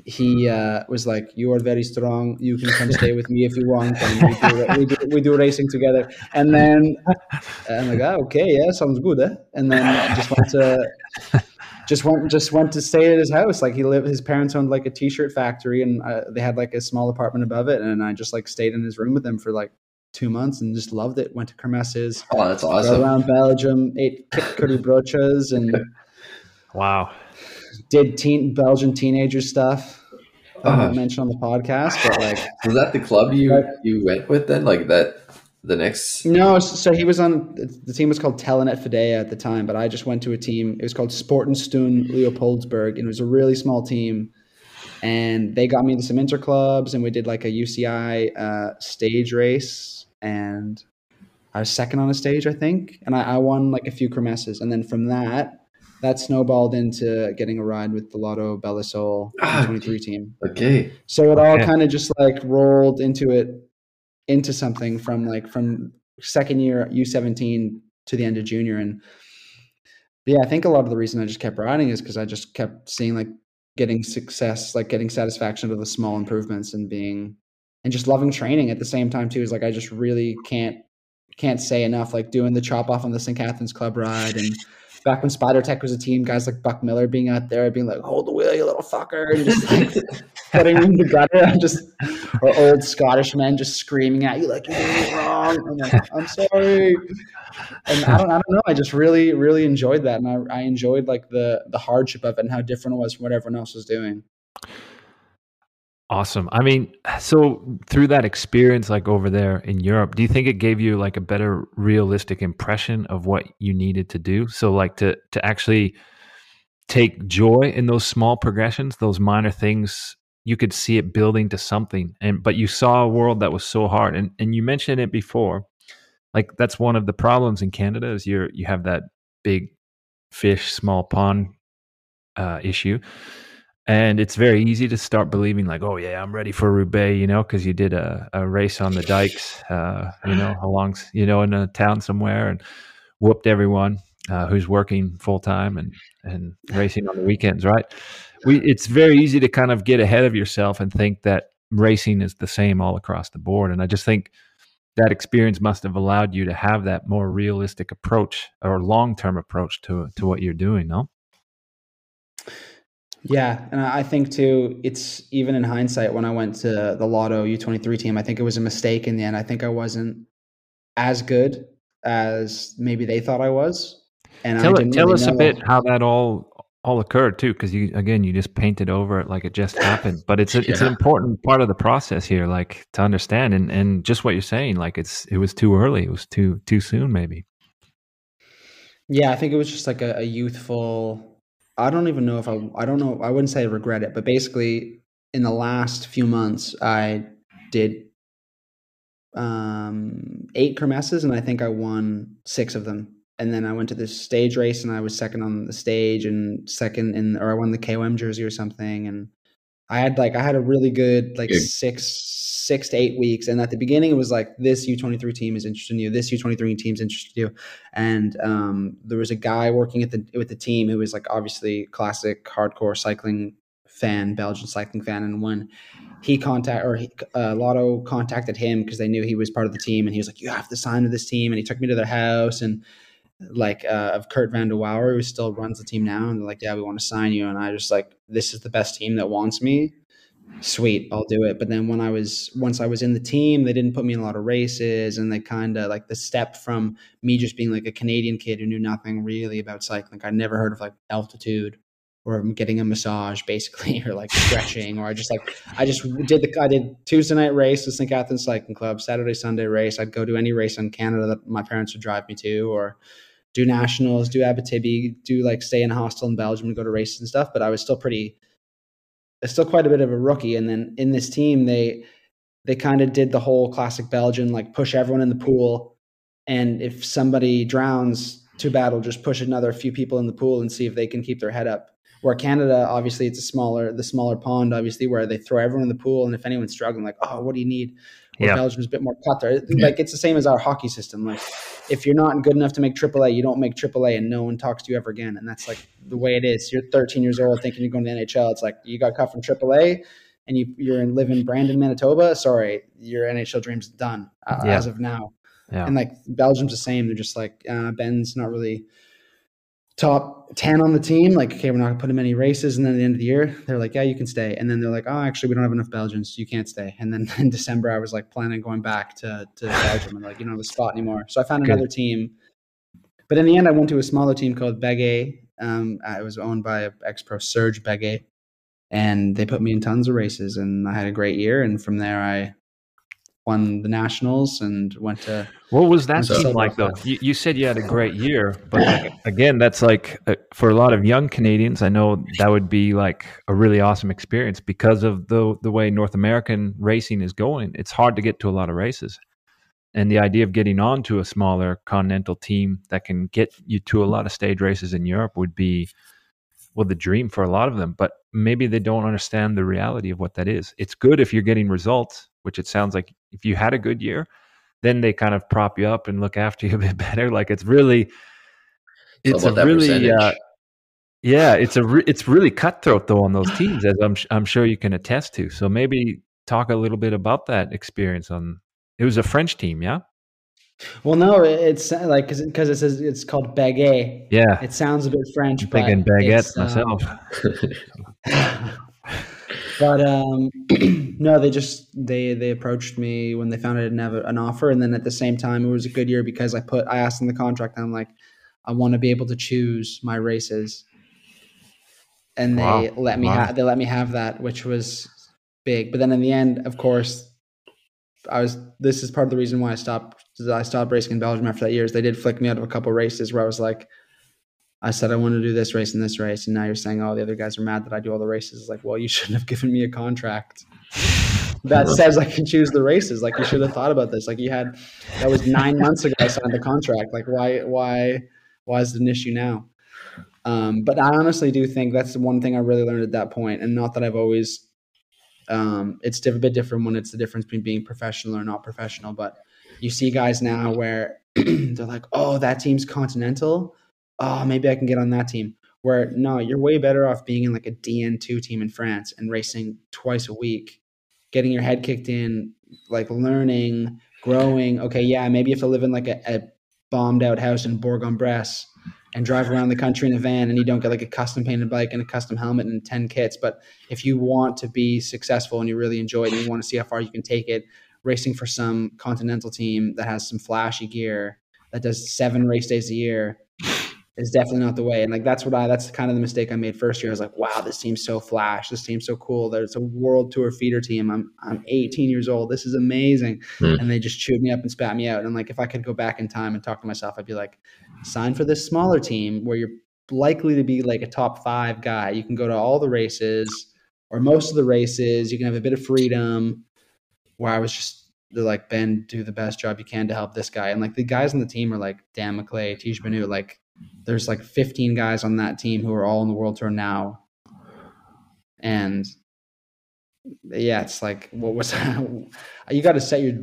he was like, you are very strong. You can come stay with me if you want. And we do racing together. And then I'm like, oh, okay, yeah, sounds good. Eh? And then I just went to... Just went to stay at his house. Like, his parents owned like a t-shirt factory, and they had like a small apartment above it. And I just like stayed in his room with him for like 2 months and just loved it. Went to kermesses. Oh, that's awesome. Around Belgium, ate curry brochas and wow. Did Belgian teenager stuff. I won't mention on the podcast, but like, was that the club you went with then? Like that. The next? No, so he was on, the team was called Telenet Fidea at the time, but I just went to a team. It was called Sportensteun Leopoldsburg, and it was a really small team. And they got me into some interclubs, and we did like a UCI stage race. And I was second on a stage, I think, and I won like a few kermesses. And then from that snowballed into getting a ride with the Lotto Belisol 23 team. Okay. So it all kind of just like rolled into something from second year U17 to the end of junior. And yeah, I think a lot of the reason I just kept riding is because I just kept seeing like getting success, like getting satisfaction of the small improvements and just loving training at the same time too. Is like, I just really can't say enough, like doing the chop off on the St. Catharines Club ride and back when Spider Tech was a team, guys like Buck Miller being out there, being like, "Hold the wheel, you little fucker," and just like putting in the gutter. I'm just, or old Scottish men just screaming at you like, "You're doing it wrong." I'm like, "I'm sorry." And I don't know. I just really, really enjoyed that, and I enjoyed like the hardship of it and how different it was from what everyone else was doing. Awesome. I mean, so through that experience, like over there in Europe, do you think it gave you like a better realistic impression of what you needed to do? So like to actually take joy in those small progressions, those minor things, you could see it building to something. But you saw a world that was so hard. And you mentioned it before, like that's one of the problems in Canada is you have that big fish, small pond issue. And it's very easy to start believing like, oh yeah, I'm ready for Roubaix, you know, because you did a race on the dikes, you know, along, you know, in a town somewhere and whooped everyone who's working full time and racing on the weekends, right? It's very easy to kind of get ahead of yourself and think that racing is the same all across the board. And I just think that experience must have allowed you to have that more realistic approach or long-term approach to what you're doing, no? Yeah. And I think too, it's even in hindsight when I went to the Lotto U23 team, I think it was a mistake in the end. I think I wasn't as good as maybe they thought I was. And tell us a bit how that all occurred too. Cause you just painted over it like it just happened, but it's an important part of the process here, like to understand and just what you're saying, like it was too early. It was too soon maybe. Yeah. I think it was just like a youthful, I don't even know if I don't know. I wouldn't say I regret it, but basically in the last few months, I did 8 kermesses and I think I won 6 of them. And then I went to this stage race and I was second on the stage and or I won the KOM jersey or something. And I had a really good, like 6 to 8 weeks. And at the beginning it was like, this U23 team is interested in you. This U23 team's interested in you. And there was a guy working with the team who was like, obviously classic hardcore cycling fan, Belgian cycling fan. And when Lotto contacted him because they knew he was part of the team. And he was like, you have to sign with this team. And he took me to their house and like of Kurt Van de Wouwer, who still runs the team now. And they're like, yeah, we want to sign you. And I just like, this is the best team that wants me. Sweet, I'll do it. But then once I was in the team, they didn't put me in a lot of races. And they kind of like the step from me just being like a Canadian kid who knew nothing really about cycling. I never heard of like altitude or getting a massage basically, or like stretching, or I did Tuesday night race with St. Catharines Cycling Club, Saturday, Sunday race. I'd go to any race in Canada that my parents would drive me to, or do nationals, do Abitibi, do like stay in a hostel in Belgium and go to races and stuff. But I was still quite a bit of a rookie. And then in this team, they kind of did the whole classic Belgian, like push everyone in the pool. And if somebody drowns, too bad, we'll just push another few people in the pool and see if they can keep their head up. Where Canada, obviously it's the smaller pond, obviously, where they throw everyone in the pool. And if anyone's struggling, like, oh, what do you need? Yeah. Belgium's a bit more cutthroat. Like it's the same as our hockey system. Like if you're not good enough to make AAA, you don't make AAA, and no one talks to you ever again. And that's like the way it is. You're 13 years old thinking you're going to the NHL. It's like you got cut from AAA, and you're live in Brandon, Manitoba. Sorry, your NHL dream's done as of now. Yeah. And like Belgium's the same. They're just like Ben's not really top 10 on the team. Like, okay, we're not gonna put him in any races. And then at the end of the year, they're like, yeah, you can stay. And then they're like, oh, actually, we don't have enough Belgians, so you can't stay. And then in December, I was like planning on going back to Belgium, and like, you don't have a spot anymore. So I found another team. But in the end, I went to a smaller team called Begay. It was owned by ex-pro Serge Begay, and they put me in tons of races, and I had a great year. And from there, I won the nationals and went to. What was that team like though? You said you had a great year, but like, again, that's like for a lot of young Canadians, I know that would be like a really awesome experience because of the way North American racing is going. It's hard to get to a lot of races. And the idea of getting on to a smaller continental team that can get you to a lot of stage races in Europe would be, well, the dream for a lot of them. But maybe they don't understand the reality of what that is. It's good if you're getting results, which it sounds like if you had a good year, then they kind of prop you up and look after you a bit better. Like it's really cutthroat though on those teams, as I'm sure you can attest to. So maybe talk a little bit about that experience on. It was a French team, yeah? Well, no, it's like, because it says it's called baguette. Yeah. It sounds a bit French. I'm thinking baguette myself. But no, they approached me when they found I didn't have an offer. And then at the same time, it was a good year because I asked in the contract, and I'm like, I want to be able to choose my races. And they let me have that, which was big. But then in the end, of course, this is part of the reason why I stopped racing in Belgium after that year. Is they did flick me out of a couple of races where I was like, I said I want to do this race, and now you're saying, oh, the other guys are mad that I do all the races. It's like, well, you shouldn't have given me a contract that says I can choose the races. Like, you should have thought about this. Like, you had, that was 9 months ago I signed the contract. Like, why is it an issue now? But I honestly do think that's the one thing I really learned at that point, and not that I've always. It's a bit different when it's the difference between being professional or not professional, but you see guys now where they're like, oh, that team's continental. Oh, maybe I can get on that team, where no, you're way better off being in like a DN2 team in France and racing twice a week, getting your head kicked in, like learning, growing. Okay. Yeah. Maybe you have to live in like a bombed out house in Bourg-en-Bresse and drive around the country in a van, and you don't get like a custom painted bike and a custom helmet and 10 kits. But if you want to be successful and you really enjoy it and you want to see how far you can take it, racing for some continental team that has some flashy gear that does 7 race days a year is definitely not the way. And like, that's kind of the mistake I made first year. I was like, wow, this team's so flash. This team's so cool. There's a world tour feeder team. I'm 18 years old. This is amazing. Mm. And they just chewed me up and spat me out. And I'm like, if I could go back in time and talk to myself, I'd be like, sign for this smaller team where you're likely to be like a top 5 guy. You can go to all the races or most of the races. You can have a bit of freedom, where I was just, they're like, Ben, do the best job you can to help this guy. And like, the guys on the team are like Dan McClay, Tiege Benoot, like, there's like 15 guys on that team who are all in the world tour now. And yeah, it's like, what was you got to set your,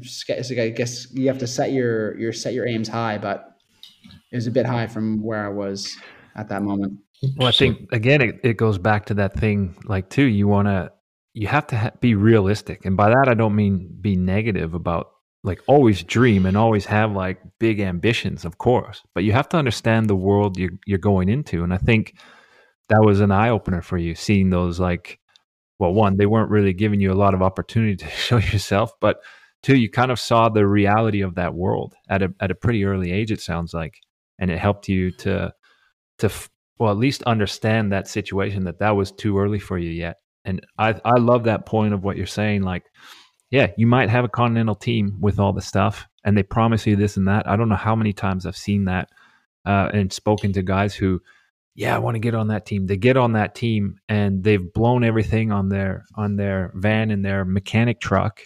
I guess you have to set your aims high, but it was a bit high from where I was at that moment. Well, I think again, it goes back to that thing, like too, you have to be realistic. And by that, I don't mean be negative about, like, always dream and always have like big ambitions, of course, but you have to understand the world you're going into. And I think that was an eye opener for you, seeing those, like, well, one, they weren't really giving you a lot of opportunity to show yourself, but two, you kind of saw the reality of that world at a pretty early age, it sounds like, and it helped you to at least understand that situation, that was too early for you yet. And I love that point of what you're saying, like, yeah, you might have a continental team with all the stuff and they promise you this and that. I don't know how many times I've seen that and spoken to guys who, yeah, I want to get on that team. They get on that team and they've blown everything on their van and their mechanic truck.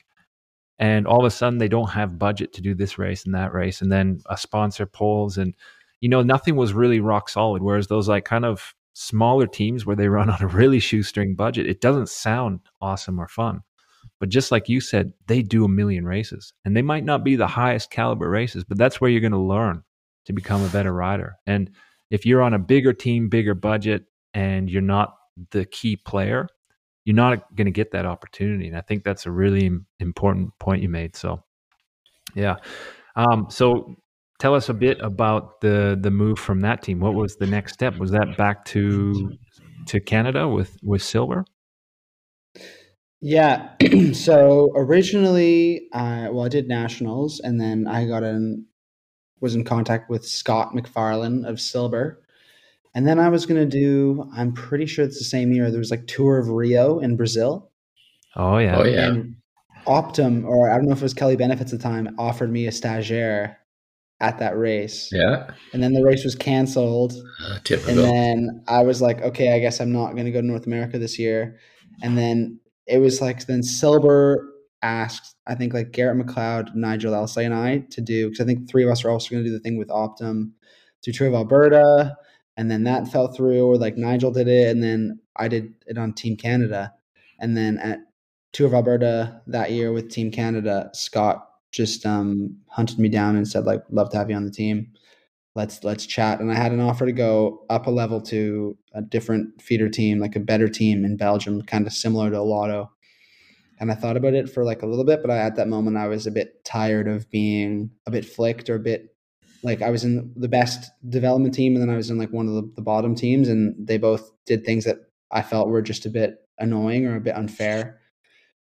And all of a sudden they don't have budget to do this race and that race. And then a sponsor pulls, and, you know, nothing was really rock solid. Whereas those, like, kind of smaller teams where they run on a really shoestring budget, it doesn't sound awesome or fun. But just like you said, they do a million races, and they might not be the highest caliber races, but that's where you're going to learn to become a better rider. And if you're on a bigger team, bigger budget, and you're not the key player, you're not going to get that opportunity. And I think that's a really important point you made. So, yeah. So tell us a bit about the move from that team. What was the next step? Was that back to Canada with Silver? Yeah. So originally, I did nationals, and then I was in contact with Scott McFarlane of Silver. And then I was going to do, I'm pretty sure it's the same year, there was like Tour of Rio in Brazil. Oh yeah. Oh yeah. And Optum, or I don't know if it was Kelly Benefits at the time, offered me a stagiaire at that race. Yeah. And then the race was canceled. And then I was like, okay, I guess I'm not going to go to North America this year. And then it was like, then Silver asked, I think, like Garrett McLeod, Nigel Elsay, and I to do, because I think three of us are also going to do the thing with Optum, do Tour of Alberta, and then that fell through, or like Nigel did it, and then I did it on Team Canada. And then at Tour of Alberta that year with Team Canada, Scott just hunted me down and said, like, love to have you on the team. Let's chat. And I had an offer to go up a level to a different feeder team, like a better team in Belgium, kind of similar to a Lotto. And I thought about it for like a little bit, but at that moment I was a bit tired of being a bit flicked, or a bit like I was in the best development team, and then I was in like one of the bottom teams, and they both did things that I felt were just a bit annoying or a bit unfair.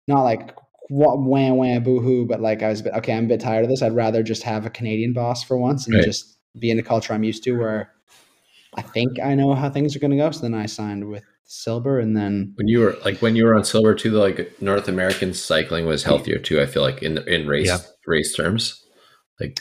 Not like wah, wah, boo-hoo, but like I was a bit, okay, I'm a bit tired of this. I'd rather just have a Canadian boss for once and just be in a culture I'm used to where I think I know how things are going to go. So then I signed with Silver. And then when you were on Silver too, like North American cycling was healthier too, I feel like, in race terms. It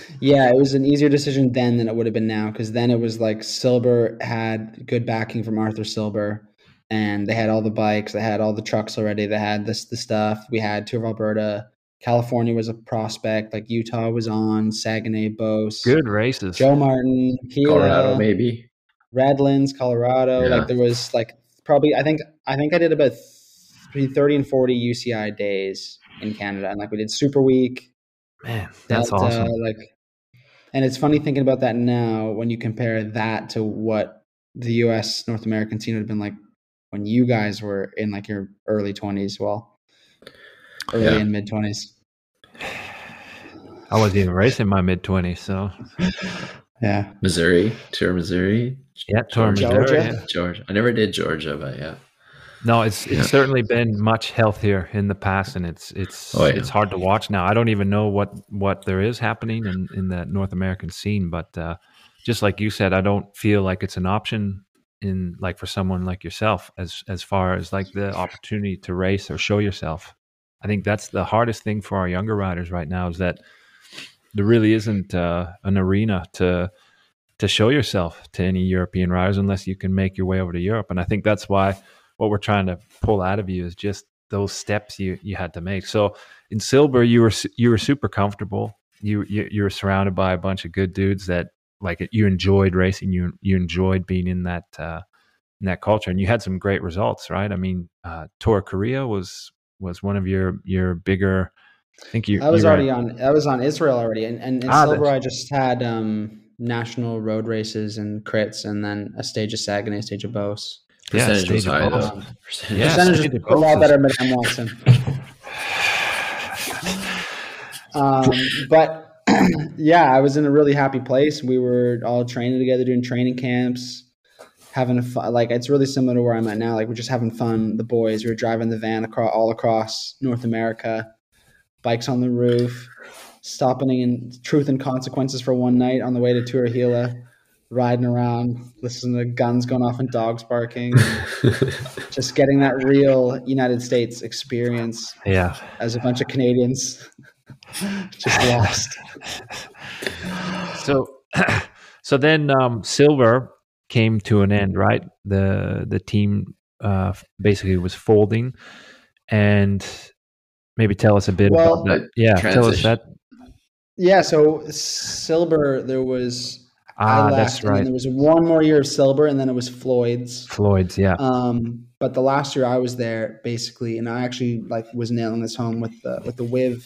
was an easier decision then than it would have been now, because then it was like Silver had good backing from Arthur Silver, and they had all the bikes, they had all the trucks already, they had the stuff. We had Tour of Alberta, California was a prospect, like Utah was on, Saguenay, Beauce, good races, Joe Martin, Gila, Colorado, maybe Redlands, Colorado. Like there was like probably, I think I did about between 30 and 40 UCI days in Canada, and like we did Super Week. Man, that's awesome. And it's funny thinking about that now when you compare that to what the U.S. North American scene would have been like when you guys were in like your early 20s, and mid 20s. I wasn't even racing my mid 20s, so yeah. Tour Missouri. Yeah, Tour Missouri. Georgia. I never did Georgia, but yeah. No, it's certainly been much healthier in the past, and it's hard to watch now. I don't even know what there is happening in the North American scene, but just like you said, I don't feel like it's an option in like for someone like yourself as far as like the opportunity to race or show yourself. I think that's the hardest thing for our younger riders right now, is that there really isn't an arena to show yourself to any European riders unless you can make your way over to Europe. And I think that's why what we're trying to pull out of you is just those steps you had to make. So in Silver, you were super comfortable. You were surrounded by a bunch of good dudes that like you enjoyed racing. You enjoyed being in that culture, and you had some great results, right? I mean, Tour Korea was one of your bigger. I think you. I was on Israel already, and in Silver I just had national road races and crits, and then a stage of Saguenay, a stage of Beauce. Percentage was high. Percentage was a lot better than Madame Watson. But I was in a really happy place. We were all training together, doing training camps, having a fun, like it's really similar to where I'm at now. Like we're just having fun. The boys, we were driving the van all across North America, bikes on the roof, stopping in Truth and Consequences for one night on the way to Tour Gila. Riding around, listening to guns going off and dogs barking, just getting that real United States experience. Yeah, as a bunch of Canadians, just lost. So then Silver came to an end, right? The team basically was folding, and maybe tell us a bit about that. Yeah, transition. Tell us that. Yeah, so Silver, there was. I left, that's right. And there was one more year of Silver, and then it was Floyd's. Yeah. But the last year I was there, basically, and I actually like was nailing this home with the WIV,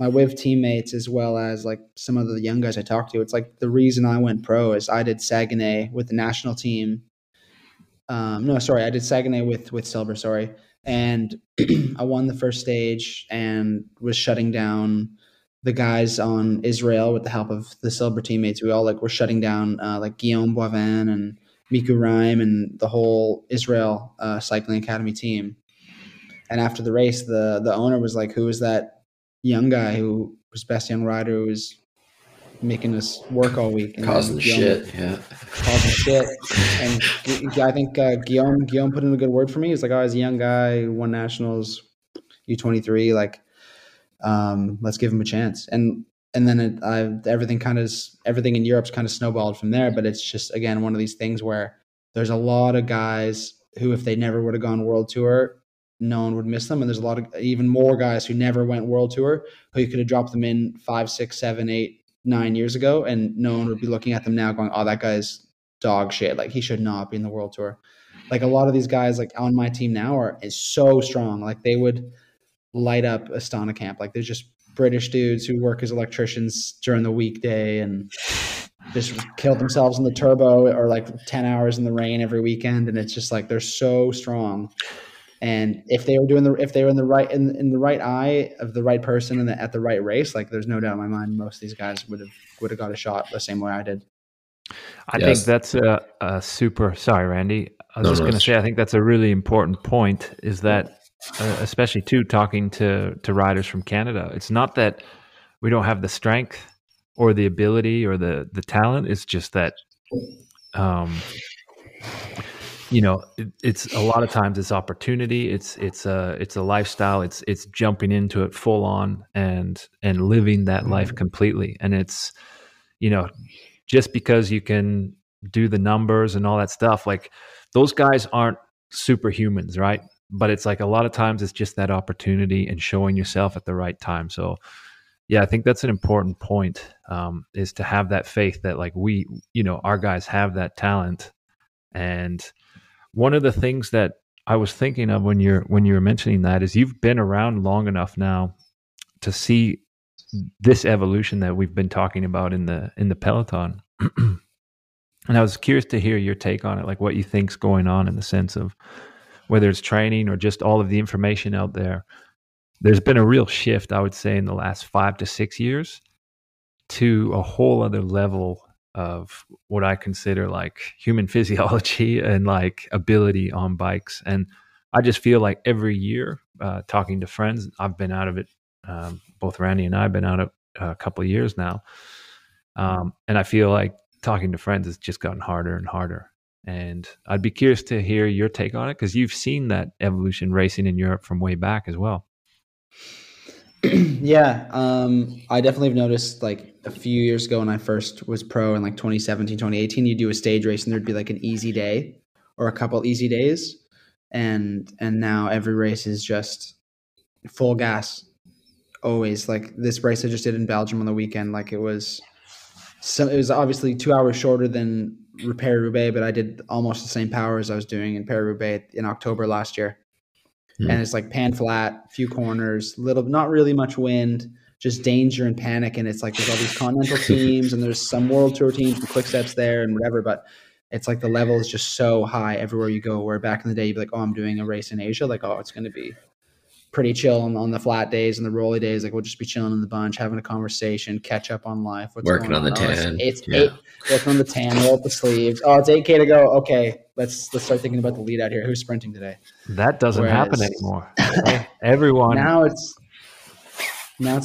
my WIV teammates, as well as like some of the young guys I talked to. It's like the reason I went pro is I did Saguenay with the national team. I did Saguenay with Silver. Sorry, and I won the first stage and was shutting down the guys on Israel with the help of the Silver teammates. We all like were shutting down like Guillaume Boivin and Miku Rhyme and the whole Israel Cycling Academy team. And after the race, the owner was like, who is that young guy who was best young rider who was making us work all week? And causing shit. And I think Guillaume put in a good word for me. He was like, oh, he's a young guy, won nationals, U23, like, let's give him a chance. And then everything in Europe's kind of snowballed from there. But it's just, again, one of these things where there's a lot of guys who, if they never would have gone world tour, no one would miss them. And there's a lot of even more guys who never went World Tour who you could have dropped them in 5, 6, 7, 8, 9 years ago, and no one would be looking at them now going, oh, that guy's dog shit. Like, he should not be in the World Tour. Like, a lot of these guys like on my team now is so strong. Like, they would light up Astana camp. Like, there's just British dudes who work as electricians during the weekday and just kill themselves in the turbo or like 10 hours in the rain every weekend. And it's just like, they're so strong. And if they were in the right eye of the right person and at the right race, like, there's no doubt in my mind, most of these guys would have got a shot the same way I did. I think that's a super, sorry, Randy. I was just going to say, I think that's a really important point, is that especially too, talking to riders from Canada, it's not that we don't have the strength or the ability or the talent. It's just that, it's a lot of times it's opportunity. It's a lifestyle. It's jumping into it full on and living that life completely. And it's, just because you can do the numbers and all that stuff, like, those guys aren't superhumans, right? But it's like, a lot of times it's just that opportunity and showing yourself at the right time. So yeah, I think that's an important point, is to have that faith that, like, we, our guys have that talent. And one of the things that I was thinking of when you were mentioning that is, you've been around long enough now to see this evolution that we've been talking about in the peloton. And I was curious to hear your take on it, like what you think's going on in the sense of whether it's training or just all of the information out there. There's been a real shift, I would say, in the last 5 to 6 years to a whole other level of what I consider like human physiology and like ability on bikes. And I just feel like every year, talking to friends, I've been out of it. Both Randy and I have been out of a couple of years now. And I feel like talking to friends has just gotten harder and harder. And I'd be curious to hear your take on it, because you've seen that evolution racing in Europe from way back as well. Yeah. I definitely have noticed, like, a few years ago when I first was pro in like 2017, 2018, you do a stage race and there'd be like an easy day or a couple easy days. And now every race is just full gas. Always. Like, this race I just did in Belgium on the weekend, like, it was obviously 2 hours shorter than Paris-Roubaix, but I did almost the same power as I was doing in Paris-Roubaix in October last year. And it's like pan flat, few corners, not really much wind, just danger and panic. And it's like, there's all these continental teams and there's some World Tour teams and quick steps there and whatever, but it's like the level is just so high everywhere you go, where back in the day you'd be like, oh, I'm doing a race in Asia. Like, oh, it's going to be pretty chill on the flat days and the rolly days. Like, we'll just be chilling in the bunch, having a conversation, catch up on life. Working on the tan. It's eight. Working on the tan, roll up the sleeves. Oh, it's 8K to go. Okay, let's start thinking about the lead out here. Who's sprinting today? That doesn't happen anymore. Everyone. Now it's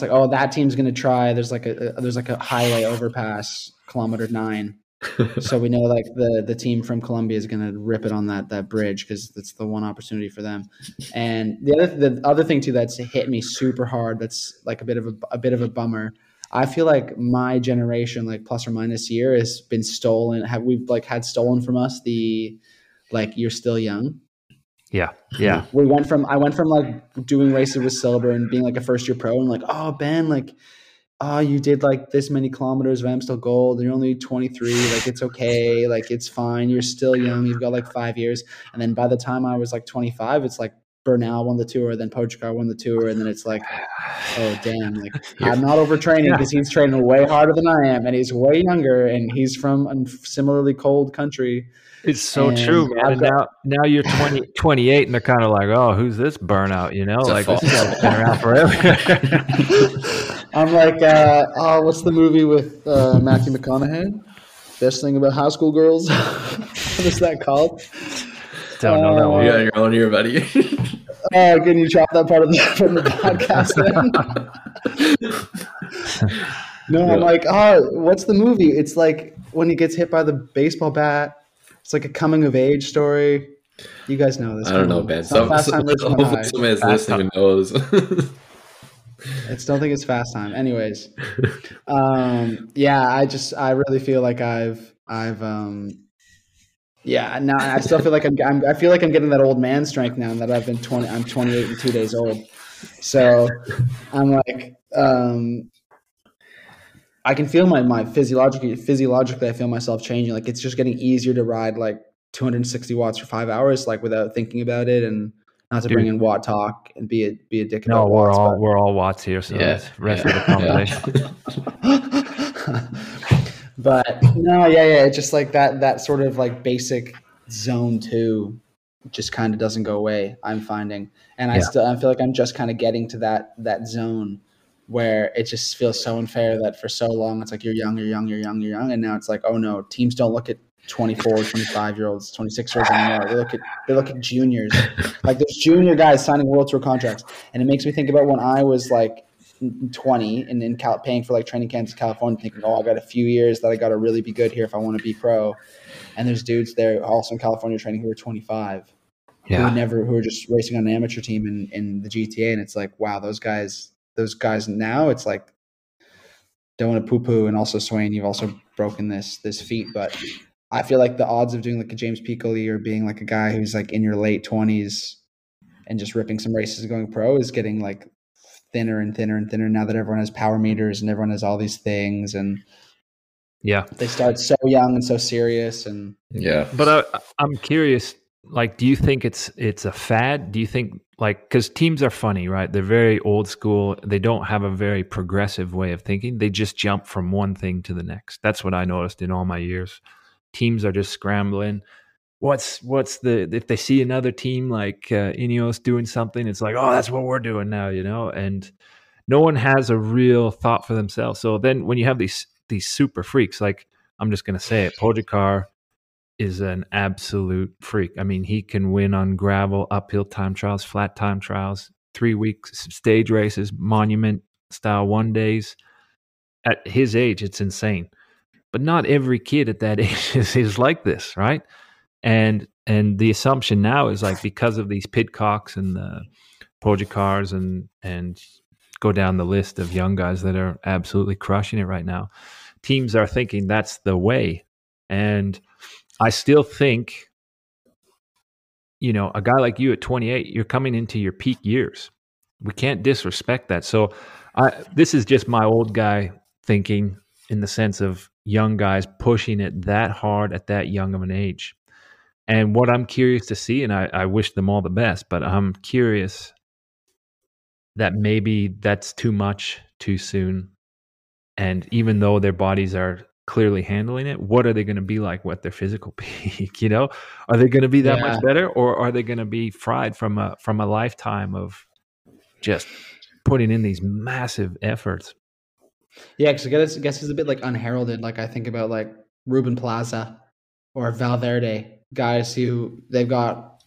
like, oh, that team's going to try. There's like a highway overpass, kilometer 9. So we know, like, the team from Colombia is going to rip it on that bridge because that's the one opportunity for them. And the other thing too that's hit me super hard, that's like a bit of a bummer. I feel like my generation, like, plus or minus year, has been stolen. We've had stolen from us the, like, you're still young. Yeah. I went from like doing races with Silver and being like a first year pro and like, oh, Ben, like, oh, you did like this many kilometers of Amstel Gold and you're only 23. Like, it's okay. Like, it's fine. You're still young. You've got like 5 years. And then by the time I was like 25, it's like Bernal won the Tour, then Pogačar won the Tour. And then it's like, oh, damn. Like, I'm not overtraining because he's training way harder than I am. And he's way younger and he's from a similarly cold country. It's so true, man. And now you're 28 and they're kind of like, oh, who's this burnout? Like, this guy's been around forever. I'm like, what's the movie with Matthew McConaughey? Best Thing About High School Girls. What is that called? Don't know that one. You got your own here, buddy. Oh, can you chop that part of from the podcast then? No, I'm like, what's the movie? It's like when he gets hit by the baseball bat. It's like a coming of age story. You guys know this. I don't know, man. Hopefully somebody that's listening knows. I don't think it's Fast Time. Anyways. I really feel like I've Yeah, no, I still feel like I feel like I'm getting that old man strength now that I've been 20. I'm 28 and 2 days old, so I'm like, I can feel my physiologically. I feel myself changing. Like it's just getting easier to ride like 260 watts for 5 hours, like without thinking about it, and not to bring in watt talk and be a dick about watts. No, we're all watts here, so rest of the conversation. But no, it's just like that sort of like basic zone two just kind of doesn't go away, I'm finding. And I feel like I'm just kind of getting to that zone where it just feels so unfair that for so long it's like you're young. And now it's like, oh no, teams don't look at 24, 25-year-olds, 26-year-olds anymore. They look at juniors. Like there's junior guys signing World Tour contracts. And it makes me think about when I was like 20 and then paying for like training camps in California, thinking, oh, I got a few years that I got to really be good here if I want to be pro. And there's dudes there also in California training who are 25, who are just racing on an amateur team in the GTA. And it's like, wow, those guys now, it's like, don't want to poo-poo. And also, Swain, you've also broken this feat, but I feel like the odds of doing like a James Piccoli or being like a guy who's like in your late 20s and just ripping some races and going pro is getting like thinner and thinner and thinner now that everyone has power meters and everyone has all these things, and they start so young and so serious. And but I'm curious, like, do you think it's a fad? Do you think, like, because teams are funny, right? They're very old school. They don't have a very progressive way of thinking. They just jump from one thing to the next. That's what I noticed in all my years. Teams are just scrambling. What's if they see another team like Ineos doing something, it's like, oh, that's what we're doing now, you know? And no one has a real thought for themselves. So then when you have these super freaks, like, I'm just going to say it, Pogačar is an absolute freak. I mean, he can win on gravel, uphill time trials, flat time trials, 3 week stage races, monument style 1 days. At his age, it's insane. But not every kid at that age is like this, right? And the assumption now is, like, because of these Pidcocks and the Pogačars and go down the list of young guys that are absolutely crushing it right now, teams are thinking that's the way. And I still think, you know, a guy like you at 28, you're coming into your peak years. We can't disrespect that. So this is just my old guy thinking, in the sense of young guys pushing it that hard at that young of an age. And what I'm curious to see, and I wish them all the best, but I'm curious that maybe that's too much too soon. And even though their bodies are clearly handling it, what are they going to be like with their physical peak? You know, are they going to be that much better, or are they going to be fried from a lifetime of just putting in these massive efforts? Yeah, because I guess it's a bit like unheralded. Like, I think about like Ruben Plaza or Valverde, guys who they've got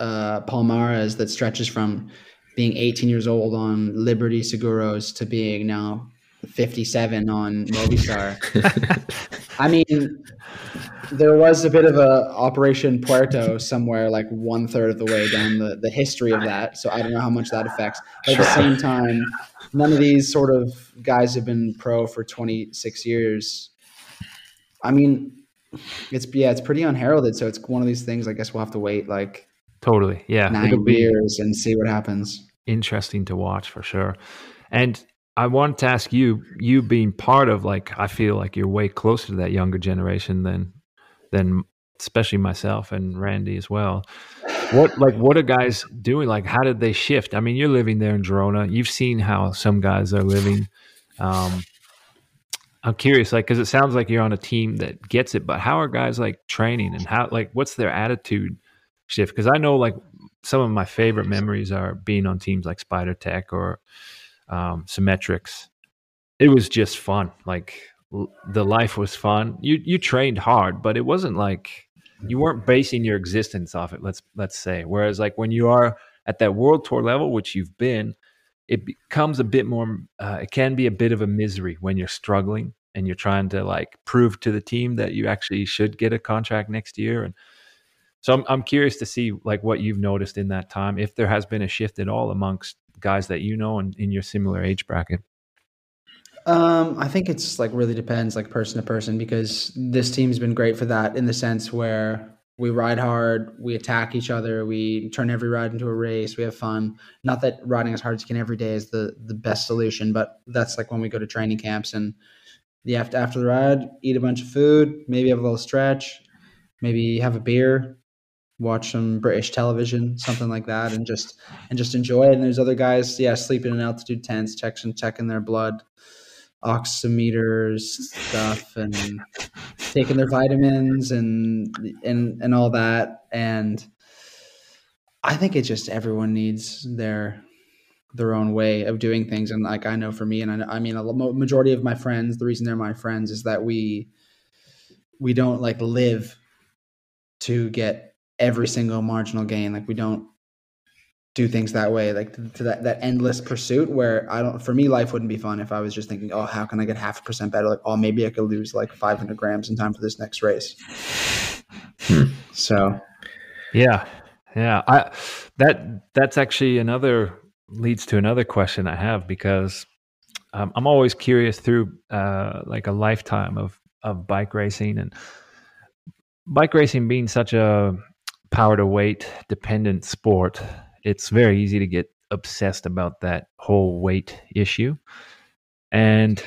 Palmares that stretches from being 18 years old on Liberty Seguros to being now 57 on Movistar. I mean, there was a bit of a Operation Puerto somewhere, like 1/3 of the way down the history of that. So I don't know how much that affects. But at the same time, none of these sort of guys have been pro for 26 years. I mean, it's pretty unheralded, so it's one of these things. I guess we'll have to wait like 9 years and see what happens. Interesting to watch for sure. And I want to ask you being part of, like, I feel like you're way closer to that younger generation than especially myself and Randy as well. What are guys doing? Like, how did they shift? I mean, you're living there in Girona. You've seen how some guys are living. I'm curious, like, because it sounds like you're on a team that gets it, but how are guys like training, and how, like, what's their attitude shift? Because I know, like, some of my favorite memories are being on teams like Spider Tech or Symmetrics. It was just fun. Like, the life was fun. You trained hard, but it wasn't like you weren't basing your existence off it. Let's say. Whereas, like, when you are at that World Tour level, which you've been, it becomes a bit more, it can be a bit of a misery when you're struggling and you're trying to, like, prove to the team that you actually should get a contract next year. And so I'm curious to see, like, what you've noticed in that time, if there has been a shift at all amongst guys that you know and in your similar age bracket. I think it's, like, really depends, like, person to person, because this team's been great for that in the sense where We ride hard, we attack each other, we turn every ride into a race, we have fun. Not that riding as hard as you can every day is the best solution, but that's like when we go to training camps and you have to, after the ride, eat a bunch of food, maybe have a little stretch, maybe have a beer, watch some British television, something like that, and just enjoy it. And there's other guys, sleeping in altitude tents, checking their blood oximeters stuff and taking their vitamins and all that. And I think it just, everyone needs their own way of doing things. And like, I know for me, and I mean, a majority of my friends, the reason they're my friends is that we don't like live to get every single marginal gain. Like we don't do things that way, like to that endless pursuit where for me, life wouldn't be fun if I was just thinking, oh, how can I get 0.5% better? Like, oh, maybe I could lose like 500 grams in time for this next race. So. Yeah. That's actually leads to another question I have, because I'm always curious through like a lifetime of bike racing, and bike racing being such a power to weight dependent sport, it's very easy to get obsessed about that whole weight issue. And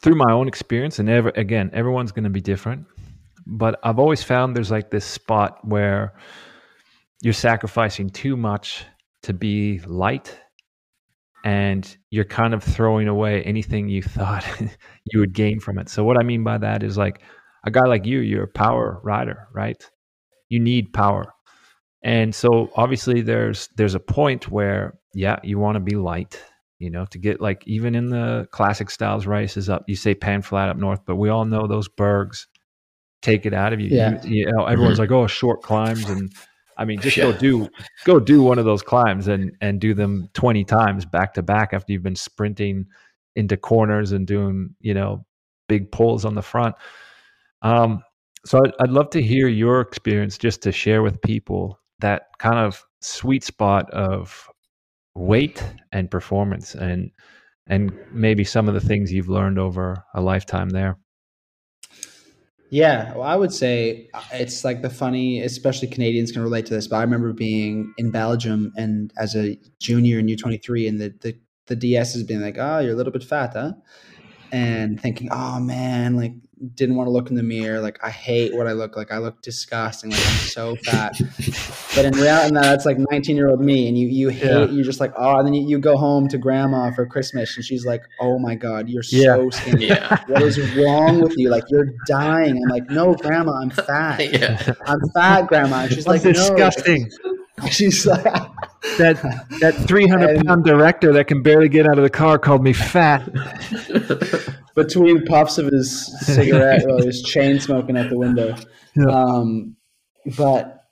through my own experience, and everyone's going to be different, but I've always found there's like this spot where you're sacrificing too much to be light, and you're kind of throwing away anything you thought you would gain from it. So what I mean by that is like a guy like you're a power rider, right? You need power. And so obviously there's a point where, you want to be light, to get like, even in the classic styles races up, you say pan flat up north, but we all know those bergs take it out of you. Yeah. Everyone's like, oh, short climbs. And I mean, just go do one of those climbs and do them 20 times back to back after you've been sprinting into corners and doing, big pulls on the front. So I'd love to hear your experience, just to share with people that kind of sweet spot of weight and performance, and maybe some of the things you've learned over a lifetime there. Yeah, well, I would say it's like especially Canadians can relate to this, but I remember being in Belgium and as a junior in U23, and the DS has been like, oh, you're a little bit fat, huh? And thinking, oh man, like, didn't want to look in the mirror. Like, I hate what I look like. I look disgusting. Like, I'm so fat. But in reality, that's like 19-year-old me. And you hate, you're just like, oh, and then you go home to grandma for Christmas and she's like, oh my God, you're so skinny. Yeah. What is wrong with you? Like, you're dying. I'm like, no, grandma, I'm fat. I'm fat, grandma. And she's that's like, disgusting. No. She's like, that 300-pound director that can barely get out of the car called me fat. Between puffs of his cigarette, well, he was chain smoking at the window. Yeah. But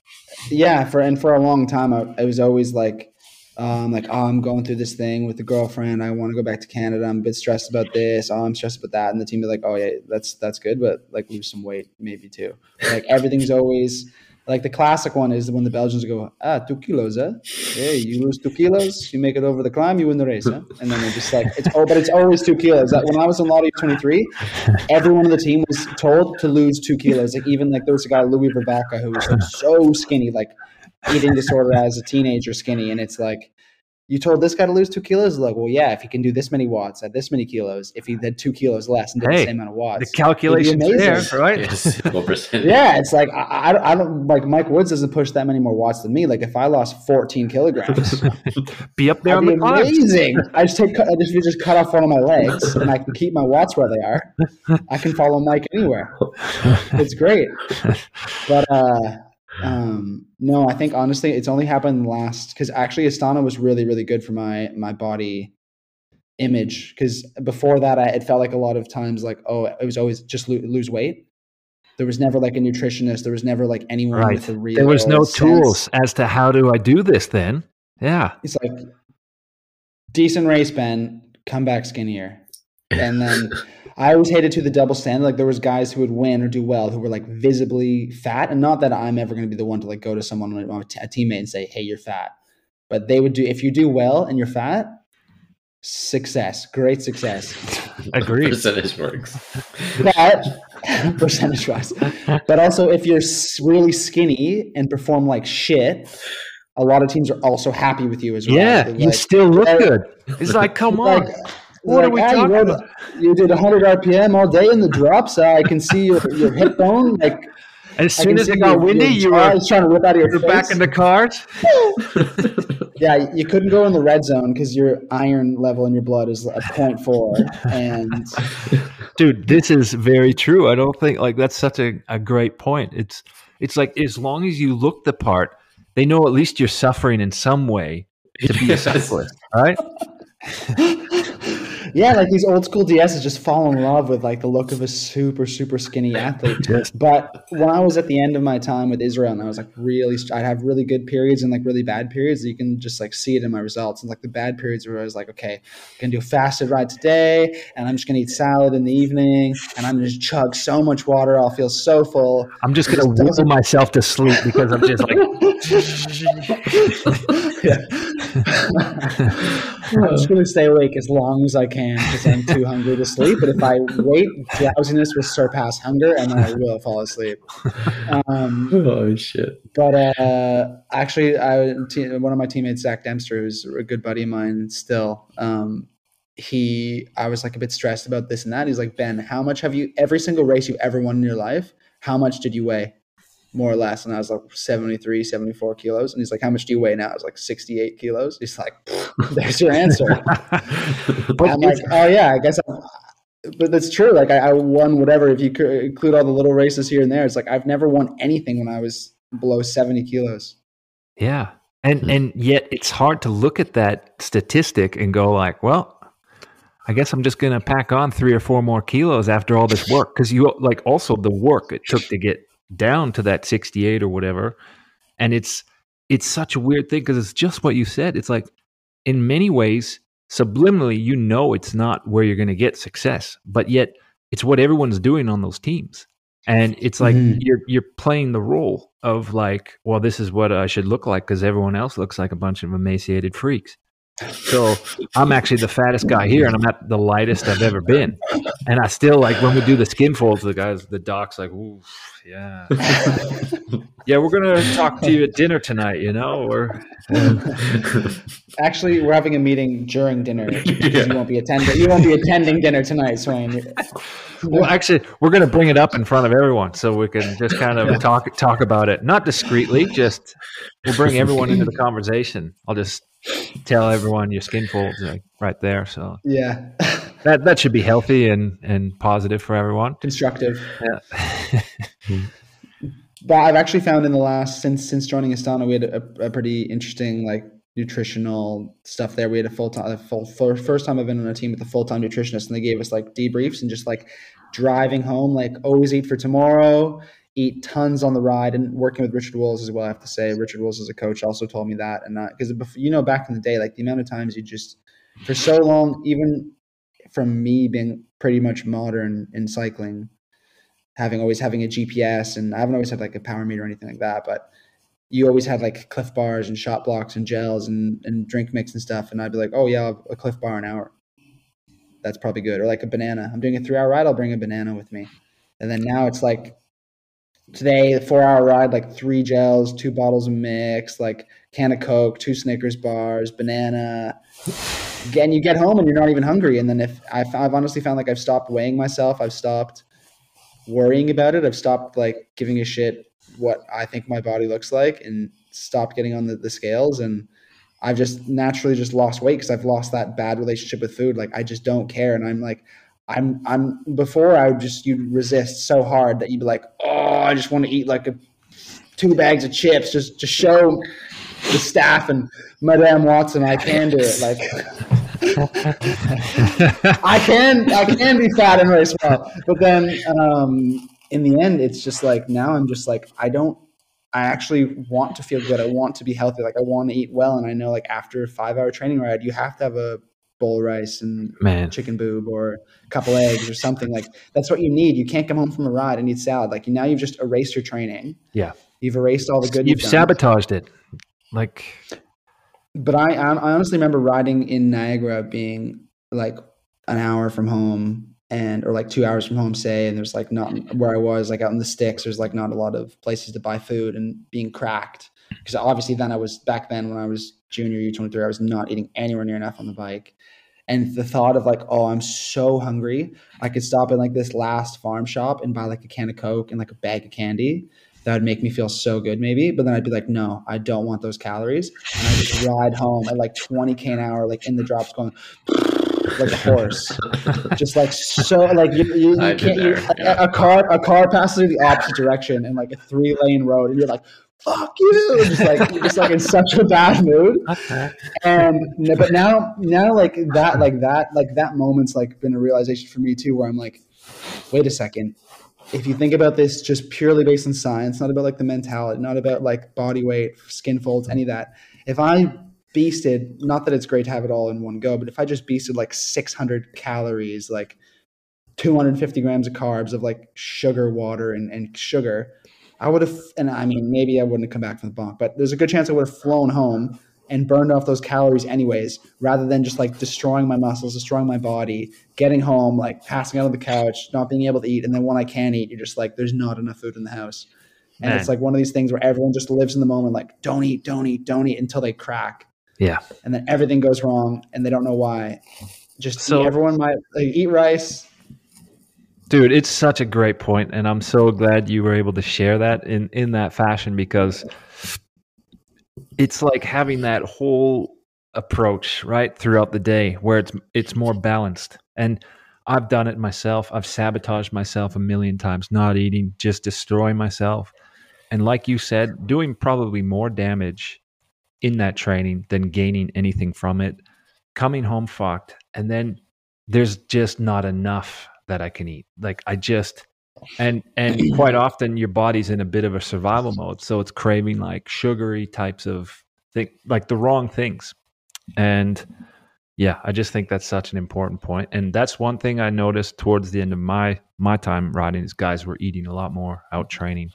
yeah, for a long time, I was always like, oh, I'm going through this thing with the girlfriend. I want to go back to Canada. I'm a bit stressed about this. Oh, I'm stressed about that. And the team be like, oh yeah, that's good, but like lose some weight maybe too. Like everything's always like the classic one is when the Belgians go, 2 kilos, huh? Hey, you lose 2 kilos, you make it over the climb, you win the race, huh? And then they're just like, but it's always 2 kilos. Like when I was in Lotto 23, everyone on the team was told to lose 2 kilos. Like even like there was a guy, Louis Verbacca, who was like so skinny, like eating disorder as a teenager skinny. And it's like, you told this guy to lose 2 kilos? Like, well, yeah, if he can do this many watts at this many kilos, if he did 2 kilos less and did the same amount of watts. The calculation's there, right? Yes, 100%. Yeah, it's like, I don't, like Mike Woods doesn't push that many more watts than me. Like if I lost 14 kilograms, be up there on the climb. Amazing. I just cut off one of my legs and I can keep my watts where they are. I can follow Mike anywhere. It's great. But, no, I think honestly, it's only happened because actually Astana was really, really good for my body image. Because before that, it felt like a lot of times like, oh, it was always just lose weight. There was never like a nutritionist. There was never like anyone with a real. There was no tools as to how do I do this then. Yeah. It's like, decent race, Ben, come back skinnier. And then I always hated the double standard. Like there was guys who would win or do well who were like visibly fat, and not that I'm ever going to be the one to like go to someone, a teammate, and say, hey, you're fat. But they would if you do well and you're fat, success, great success. Agreed. Percentage works. But percentage wise, but also if you're really skinny and perform like shit, a lot of teams are also happy with you as well. Yeah, like, you still look good. It's like, come on. What are we talking about? You did 100 RPM all day in the drops. I can see your hip bone. Like, as soon as it got windy, you were trying to rip out of your face. Back in the cart. Yeah, you couldn't go in the red zone because your iron level in your blood is like 0.4. And dude, this is very true. I don't think like that's such a great point. It's like as long as you look the part, they know at least you're suffering in some way to be a cyclist, right? Yeah, like these old school DSs just fall in love with like the look of a super, super skinny athlete. Yes. But when I was at the end of my time with Israel and I was like really, I'd have really good periods and like really bad periods. You can just like see it in my results. And like the bad periods where I was like, okay, I'm going to do a fasted ride today and I'm just going to eat salad in the evening and I'm going to just chug so much water. I'll feel so full. I'm just going to whistle myself to sleep because I'm just like, I'm just going to stay awake as long as I can. Because I'm too hungry to sleep, but if I wait, drowsiness will surpass hunger and I will fall asleep. Oh shit. But actually one of my teammates, Zach Dempster, who's a good buddy of mine still, I was like a bit stressed about this and that. He's like, Ben, how much have you, every single race you ever won in your life, how much did you weigh more or less? And I was like 73, 74 kilos. And he's like, how much do you weigh now? I was like 68 kilos. He's like, there's your answer. I'm like, oh yeah, I guess but that's true. Like I won whatever, if you could include all the little races here and there. It's like, I've never won anything when I was below 70 kilos. Yeah. And yet it's hard to look at that statistic and go like, well, I guess I'm just going to pack on 3 or 4 more kilos after all this work. Cause you like also the work it took to get down to that 68 or whatever. And it's such a weird thing because it's just what you said. It's like in many ways, subliminally, you know it's not where you're going to get success, but yet it's what everyone's doing on those teams. And it's like you're playing the role of like, well, this is what I should look like because everyone else looks like a bunch of emaciated freaks. So I'm actually the fattest guy here and I'm not the lightest I've ever been. And I still like when we do the skin folds, the doc's like, ooh, yeah. Yeah, we're going to talk to you at dinner tonight, you know? Actually, we're having a meeting during dinner. Yeah. You won't be attending dinner tonight, Swain. Well, actually, we're going to bring it up in front of everyone so we can just kind of talk about it. Not discreetly, just we'll bring everyone into the conversation. I'll just tell everyone your skin folds like right there. So yeah, that should be healthy and positive for everyone. Constructive. Yeah. But I've actually found in the last, since joining Astana, we had a pretty interesting like nutritional stuff there. We had first time I've been on a team with a full-time nutritionist, and they gave us like debriefs and just like driving home, like always eat for tomorrow, eat tons on the ride. And working with Richard Wolves as well, I have to say, Richard Wolves as a coach also told me that. And not because, you know, back in the day, like the amount of times you just, for so long, even from me being pretty much modern in cycling, having a GPS, and I haven't always had like a power meter or anything like that, but you always had like Cliff bars and shot blocks and gels and drink mix and stuff. And I'd be like, oh yeah, a Cliff bar an hour. That's probably good. Or like a banana. I'm doing a 3-hour ride. I'll bring a banana with me. And then now it's like today, the 4-hour ride, like 3 gels, 2 bottles of mix, like can of Coke, 2 Snickers bars, banana. And you get home and you're not even hungry. And then if I've honestly found like I've stopped weighing myself. I've stopped worrying about it. I've stopped like giving a shit what I think my body looks like and stopped getting on the scales. And I've just naturally just lost weight because I've lost that bad relationship with food. Like I just don't care. And I'm like, I'm before I would just, you'd resist so hard that you'd be like, oh, I just want to eat like 2 bags of chips just to show the staff and Madame Watson I can do it. Like I can be fat and race well, but then in the end, it's just like now I'm just like I actually want to feel good. I want to be healthy. Like I want to eat well, and I know like after a 5-hour training ride, you have to have a bowl of rice and chicken boob or a couple eggs or something. Like that's what you need. You can't come home from a ride and eat salad. Like now you've just erased your training. Yeah, you've erased all the good. You've sabotaged it. Like. But I honestly remember riding in Niagara being like an hour from home, and or like 2 hours from home, say, and there's like not where I was, like out in the sticks, there's like not a lot of places to buy food, and being cracked. Because obviously then I was, back then when I was junior U23, I was not eating anywhere near enough on the bike. And the thought of like, oh, I'm so hungry, I could stop at like this last farm shop and buy like a can of Coke and like a bag of candy. That would make me feel so good maybe. But then I'd be like, no, I don't want those calories. And I just ride home at like 20K an hour, like in the drops going like a horse. Just like, so like you can't, a car passes through the opposite direction in like a 3-lane road, and you're like, fuck you, just like in such a bad mood. Okay. But now like that moment's like been a realization for me too, where I'm like, wait a second, if you think about this just purely based on science, not about like the mentality, not about like body weight, skin folds, any of that, if I beasted, not that it's great to have it all in one go, but if I just beasted like 600 calories, like 250 grams of carbs of like sugar, water and sugar, I would have, and I mean, maybe I wouldn't have come back from the bonk, but there's a good chance I would have flown home and burned off those calories anyways, rather than just like destroying my muscles, destroying my body, getting home, like passing out on the couch, not being able to eat. And then when I can eat, you're just like, there's not enough food in the house. And man, it's like one of these things where everyone just lives in the moment, like don't eat until they crack. Yeah. And then everything goes wrong and they don't know why. Just everyone might like, eat rice. Dude, it's such a great point, and I'm so glad you were able to share that in that fashion, because it's like having that whole approach right throughout the day where it's more balanced. And I've done it myself. I've sabotaged myself a million times, not eating, just destroying myself. And like you said, doing probably more damage in that training than gaining anything from it, coming home fucked, and then there's just not enough that I can eat. Like I just, and quite often your body's in a bit of a survival mode. So it's craving like sugary types of things, like the wrong things. And yeah, I just think that's such an important point. And that's one thing I noticed towards the end of my time riding is guys were eating a lot more, out training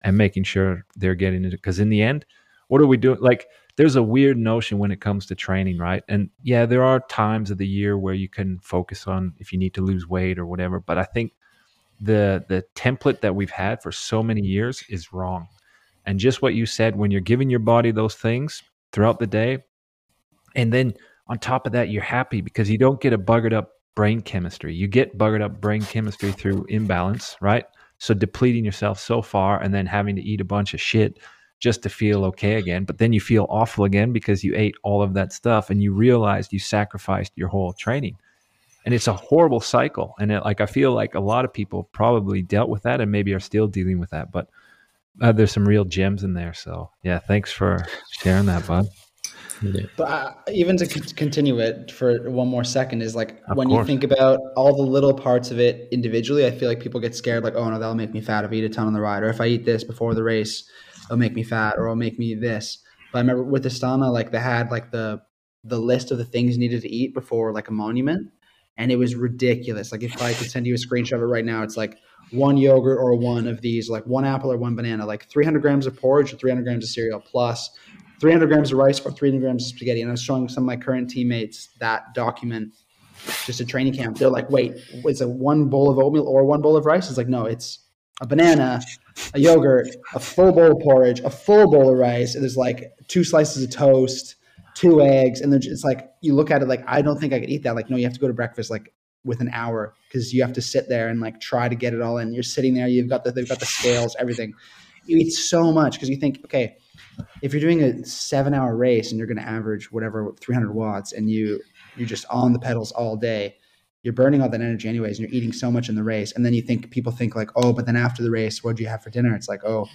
and making sure they're getting it. Cause in the end, what are we doing? Like there's a weird notion when it comes to training, right? And yeah, there are times of the year where you can focus on if you need to lose weight or whatever. But I think the template that we've had for so many years is wrong. And just what you said, when you're giving your body those things throughout the day, and then on top of that, you're happy because you don't get a buggered up brain chemistry. You get buggered up brain chemistry through imbalance, right? So depleting yourself so far and then having to eat a bunch of shit just to feel okay again, but then you feel awful again because you ate all of that stuff and you realized you sacrificed your whole training. And it's a horrible cycle. And it, like, I feel like a lot of people probably dealt with that and maybe are still dealing with that, but there's some real gems in there. So yeah, thanks for sharing that, bud. But even to continue it for one more second is like, of when course. You think about all the little parts of it individually, I feel like people get scared, like, oh no, that'll make me fat if I eat a ton on the ride, or if I eat this before the race, it'll make me fat, or it'll make me this. But I remember with Astana, like they had like the list of the things needed to eat before like a monument, and it was ridiculous. Like if I could send you a screenshot of it right now, it's like one yogurt or one of these, like one apple or one banana, like 300 grams of porridge or 300 grams of cereal, plus 300 grams of rice or 300 grams of spaghetti. And I was showing some of my current teammates that document just a training camp. They're like, wait, is it one bowl of oatmeal or one bowl of rice? It's like, no, it's a banana, a yogurt, a full bowl of porridge, a full bowl of rice. There's like 2 slices of toast, 2 eggs. And it's like, you look at it like, I don't think I could eat that. Like, no, you have to go to breakfast like with an hour, because you have to sit there and like try to get it all in. You're sitting there, they've got the scales, everything. You eat so much because you think, okay, if you're doing a 7-hour race and you're going to average whatever 300 watts and you're just on the pedals all day, you're burning all that energy anyways, and you're eating so much in the race. And then people think like, oh, but then after the race, what do you have for dinner? It's like, oh,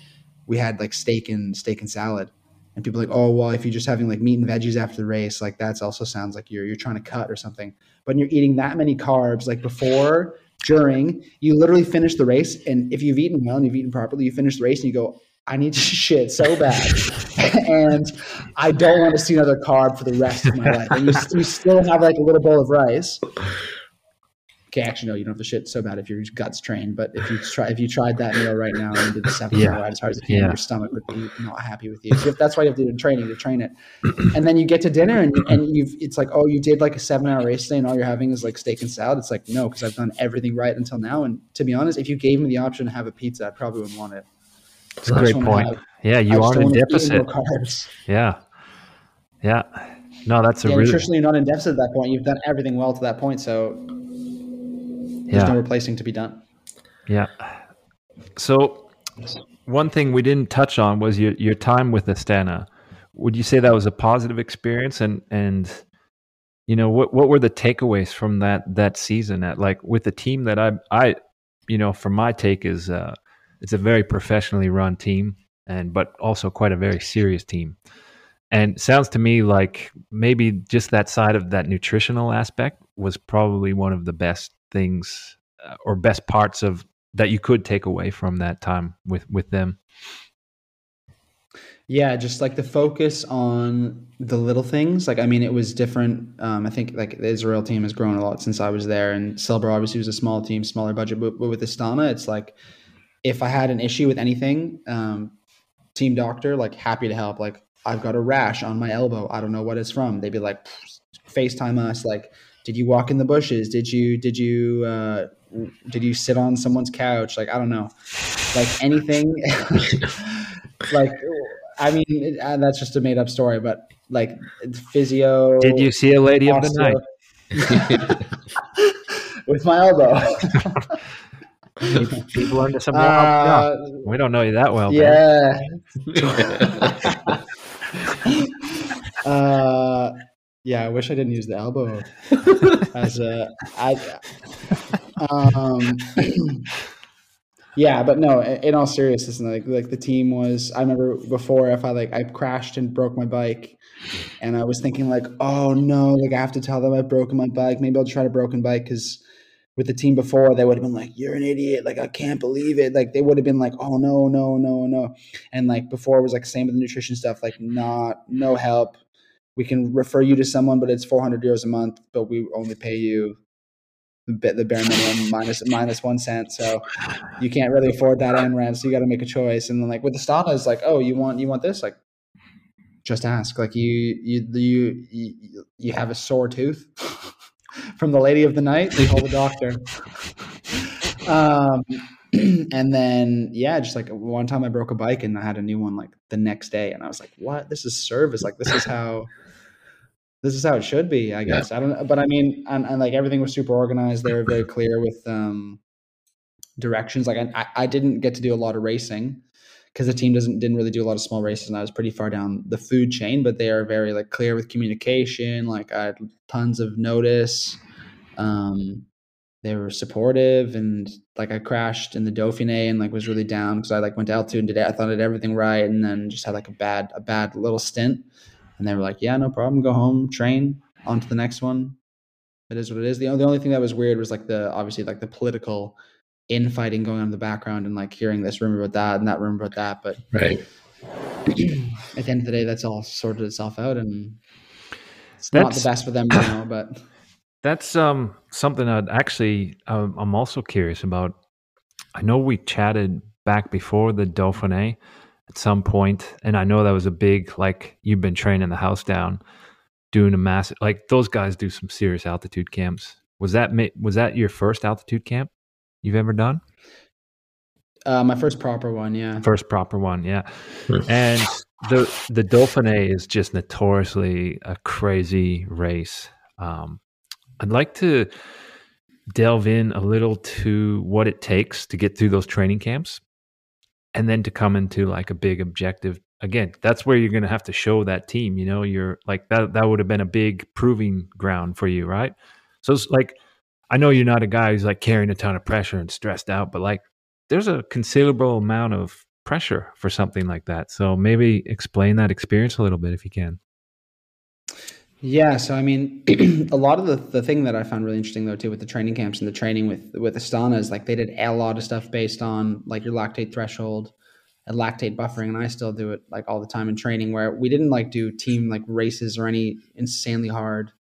we had like steak and salad. And people are like, oh, well, if you're just having like meat and veggies after the race, like that's also sounds like you're trying to cut or something. But you're eating that many carbs, like before, during, you literally finish the race. And if you've eaten well and you've eaten properly, you finish the race and you go, I need to shit so bad, and I don't want to see another carb for the rest of my life. And you still have like a little bowl of rice. Okay, actually, no, you don't have to shit so bad if your gut's trained. But if you try, if you tried that meal right now and did the 7 hour ride, it's hard to feel your stomach would be not happy with you. So that's why you have to do in training to train it. And then you get to dinner and you've, it's like, oh, you did like a 7 hour race day and all you're having is like steak and salad. It's like, no, because I've done everything right until now. And to be honest, if you gave me the option to have a pizza, I probably wouldn't want it. That's a great point. Yeah, you aren't in deficit. Yeah. Yeah. No, that's a really... nutritionally, you're not in deficit at that point. You've done everything well to that point. So there's no replacing to be done. Yeah. So one thing we didn't touch on was your time with Astana. Would you say that was a positive experience? And you know, what were the takeaways from that season at like with the team that I you know, from my take is it's a very professionally run team but also quite a very serious team. And sounds to me like maybe just that side of that nutritional aspect was probably one of the best things or best parts of that you could take away from that time with them. Yeah, just like the focus on the little things. Like, I mean, it was different. I think like the Israel team has grown a lot since I was there, and Silver obviously was a small team, smaller budget, but with Astana, it's like if I had an issue with anything, team doctor, like happy to help. Like I've got a rash on my elbow. I don't know what it's from. They'd be like, FaceTime us. Like, did you walk in the bushes? Did you sit on someone's couch? Like, I don't know, like anything. Like, I mean, that's just a made up story, but like physio. Did you see a lady of the night? With my elbow. People under some we don't know you that well. Yeah. Yeah. I wish I didn't use the elbow as a, yeah, but no, in all seriousness, like the team was, I remember before if I crashed and broke my bike and I was thinking like, oh no, like I have to tell them I've broken my bike. Maybe I'll try to broken bike. 'Cause with the team before, they would have been like, you're an idiot. Like, I can't believe it. Like they would have been like, oh no. And like before it was like same with the nutrition stuff, like no help. We can refer you to someone, but it's 400 euros a month, but we only pay you the bare minimum minus 1 cent, so you can't really afford that MRAM, so you got to make a choice. And then like with the Astana, it's like, oh, you want this, like just ask, like you have a sore tooth from the lady of the night, they call the doctor. And then just like one time I broke a bike and I had a new one like the next day, and I was like, what, this is service, like this is how it should be, I guess. I don't know. But I mean, and like everything was super organized. They were very clear with directions. Like I didn't get to do a lot of racing because the team didn't really do a lot of small races, and I was pretty far down the food chain, but they are very like clear with communication. Like I had tons of notice. They were supportive, and like I crashed in the Dauphiné and like was really down because I like went to altitude and I thought I did everything right, and then just had like a bad little stint. And they were like, yeah, no problem. Go home, train, on to the next one. It is what it is. The only thing that was weird was like the political infighting going on in the background and like hearing this rumor about that and that rumor about that. But right. At the end of the day, that's all sorted itself out, and that's not the best for them right now. But that's something I'd actually, I'm also curious about. I know we chatted back before the Dauphiné at some point, and I know that was a big, like, you've been training the house down, doing a massive, like those guys do some serious altitude camps. Was that your first altitude camp you've ever done? My first proper one, yeah. And the Dauphiné is just notoriously a crazy race. I'd like to delve in a little to what it takes to get through those training camps. And then to come into like a big objective again, that's where you're going to have to show that team, you know, you're like that would have been a big proving ground for you. Right. So it's like, I know you're not a guy who's like carrying a ton of pressure and stressed out, but like there's a considerable amount of pressure for something like that. So maybe explain that experience a little bit if you can. Yeah. So, I mean, a lot of the thing that I found really interesting though, too, with the training camps and the training with Astana is like they did a lot of stuff based on like your lactate threshold and lactate buffering. And I still do it like all the time in training, where we didn't like do team like races or any insanely hard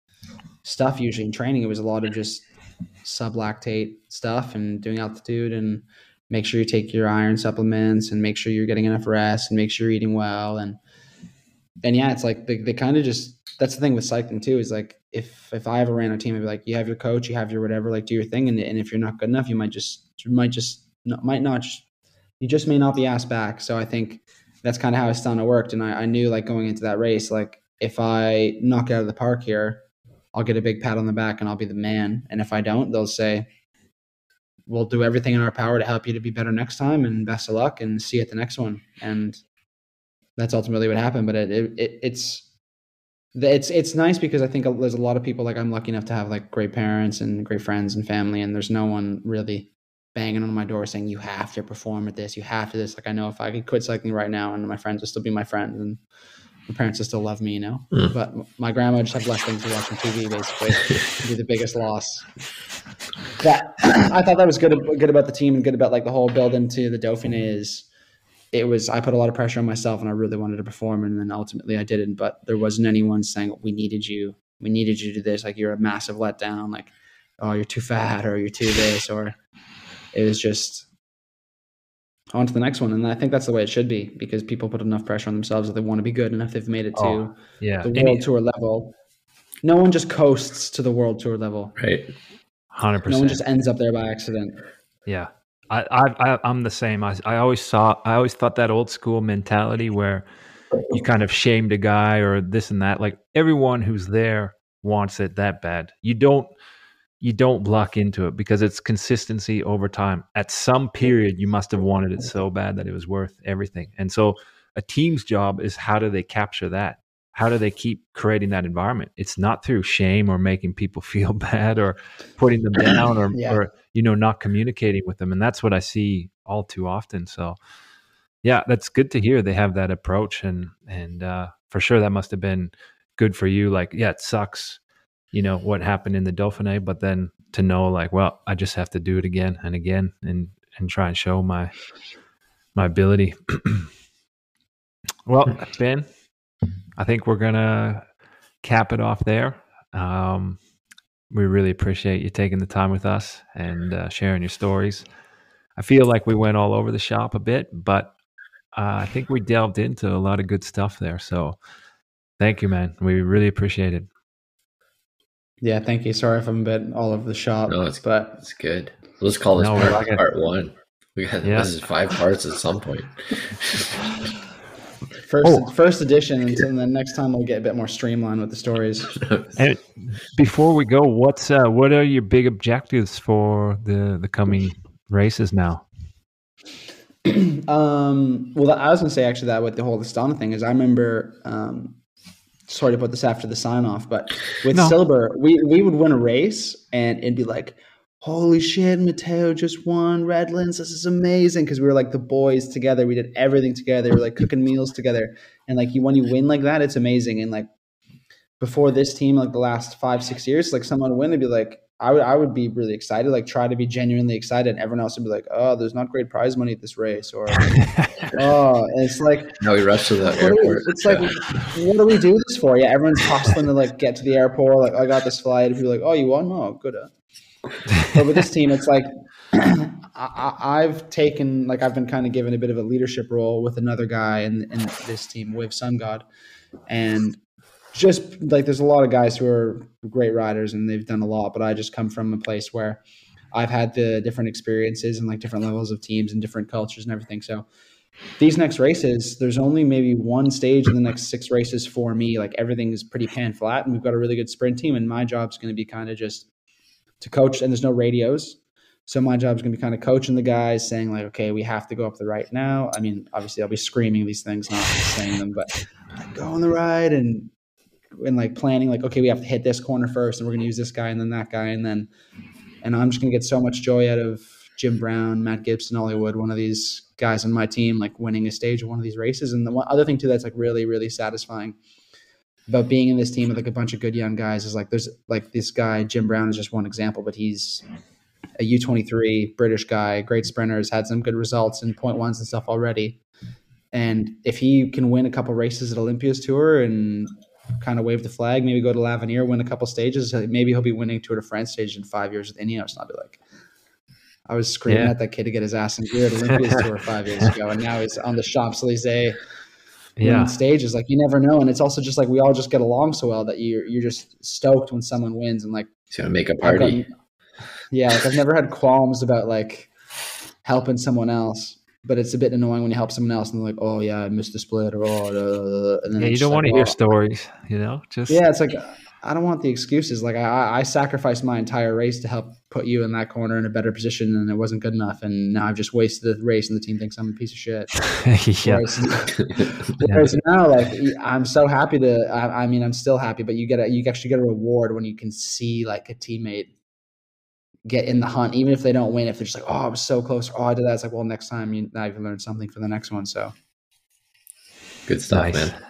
stuff usually in training. It was a lot of just sublactate stuff and doing altitude, and make sure you take your iron supplements and make sure you're getting enough rest and make sure you're eating well. And yeah, it's like they kind of just, that's the thing with cycling too, is like, if I ever ran a team, I'd be like, you have your coach, you have your whatever, like do your thing. And if you're not good enough, you just may not be asked back. So I think that's kind of how Astana worked. And I knew, like, going into that race, like, if I knock out of the park here, I'll get a big pat on the back and I'll be the man. And if I don't, they'll say, we'll do everything in our power to help you to be better next time, and best of luck, and see you at the next one. And that's ultimately what happened. But it's nice, because I think there's a lot of people, like, I'm lucky enough to have, like, great parents and great friends and family, and there's no one really banging on my door saying, you have to perform at this, you have to this. Like, I know if I could quit cycling right now, and my friends would still be my friends, and my parents would still love me, you know. Mm. But my grandma would just have less things to watch on TV, basically. It'd be the biggest loss. That I thought that was good about the team, and good about, like, the whole build into the Dauphiné is, it was, I put a lot of pressure on myself, and I really wanted to perform, and then ultimately I didn't. But there wasn't anyone saying, we needed you to do this, like, you're a massive letdown, like, oh, you're too fat, or you're too this, or. It was just on to the next one. And I think that's the way it should be, because people put enough pressure on themselves that they want to be good. And if they've made it to the World Tour level, no one just coasts to the World Tour level. Right. 100%. No one just ends up there by accident. Yeah. I'm the same. I always thought that old school mentality where you kind of shamed a guy or this and that, like, everyone who's there wants it that bad. You don't luck into it, because it's consistency over time. At some period, you must have wanted it so bad that it was worth everything. And so a team's job is, how do they capture that? How do they keep creating that environment? It's not through shame or making people feel bad or putting them down or not communicating with them. And that's what I see all too often. So yeah, that's good to hear. They have that approach, and for sure that must've been good for you. Like, yeah, it sucks, you know, what happened in the Dauphiné, but then to know, like, well, I just have to do it again and again and try and show my ability. Well, Ben, I think we're going to cap it off there. We really appreciate you taking the time with us and sharing your stories. I feel like we went all over the shop a bit, but I think we delved into a lot of good stuff there. So thank you, man. We really appreciate it. Yeah, thank you. Sorry if I'm a bit all over the shop. No, but it's good. Let's call this part one. We got this is 5 parts at some point. First edition, until then next time we'll get a bit more streamlined with the stories. And before we go, what are your big objectives for the coming races now? Well, I was going to say actually that with the whole Astana thing is I remember sorry to put this after the sign off, but with Silver, we would win a race and it'd be like, holy shit, Matteo just won Redlands. This is amazing. Cause we were like the boys together. We did everything together. We were like cooking meals together. And like when you win like that, it's amazing. And like before this team, like the last 5-6 years, like someone would win, they'd be like, I would be really excited, like try to be genuinely excited. Everyone else would be like, oh, there's not great prize money at this race. Or, oh, and it's like, no, we rushed to the airport. It's like, what do we do this for? Yeah, everyone's hustling to like get to the airport. Like, I got this flight. If you're like, oh, you won? Oh, good. But with this team, it's like, I've been kind of given a bit of a leadership role with another guy in this team, WIV, Sun God. And just like there's a lot of guys who are great riders and they've done a lot, but I just come from a place where I've had the different experiences and like different levels of teams and different cultures and everything. So these next races, there's only maybe one stage in the next 6 races for me. Like everything is pretty pan flat and we've got a really good sprint team, and my job's going to be kind of just to coach, and there's no radios. So my job's going to be kind of coaching the guys, saying like, okay, we have to go up the right now. I mean, obviously I'll be screaming these things, not saying them, but like, go on the right and like planning, like, okay, we have to hit this corner first and we're going to use this guy and then that guy. And I'm just going to get so much joy out of Jim Brown, Matt Gibson, Hollywood, one of these guys on my team, like winning a stage of one of these races. And the one other thing too, that's like really, really satisfying about being in this team with like a bunch of good young guys is like, there's like this guy, Jim Brown is just one example, but he's a U23 British guy, great sprinters, had some good results in .1s and stuff already. And if he can win a couple races at Olympia's Tour and kind of wave the flag, maybe go to L'Avenir, win a couple stages. Maybe he'll be winning Tour de France stage in 5 years with Ineos. And I'll be like, I was screaming at that kid to get his ass in gear at Olympia's Tour 5 years ago. And now he's on the Champs-Élysées stages. Like, you never know. And it's also just like, we all just get along so well that you're just stoked when someone wins and like, it's going to make a party. Like I've never had qualms about like helping someone else, but it's a bit annoying when you help someone else and they're like, oh yeah, I missed the split or oh, and then you don't want to hear stories, you know, just, it's like, I don't want the excuses. Like I sacrificed my entire race to help put you in that corner in a better position and it wasn't good enough. And now I've just wasted the race and the team thinks I'm a piece of shit. Whereas now, like I'm so happy to, I mean, I'm still happy, but you actually get a reward when you can see like a teammate get in the hunt, even if they don't win, if they're just like, oh, I was so close. Oh, I did that. It's like, well, next time now you've learned something for the next one. So good stuff, man.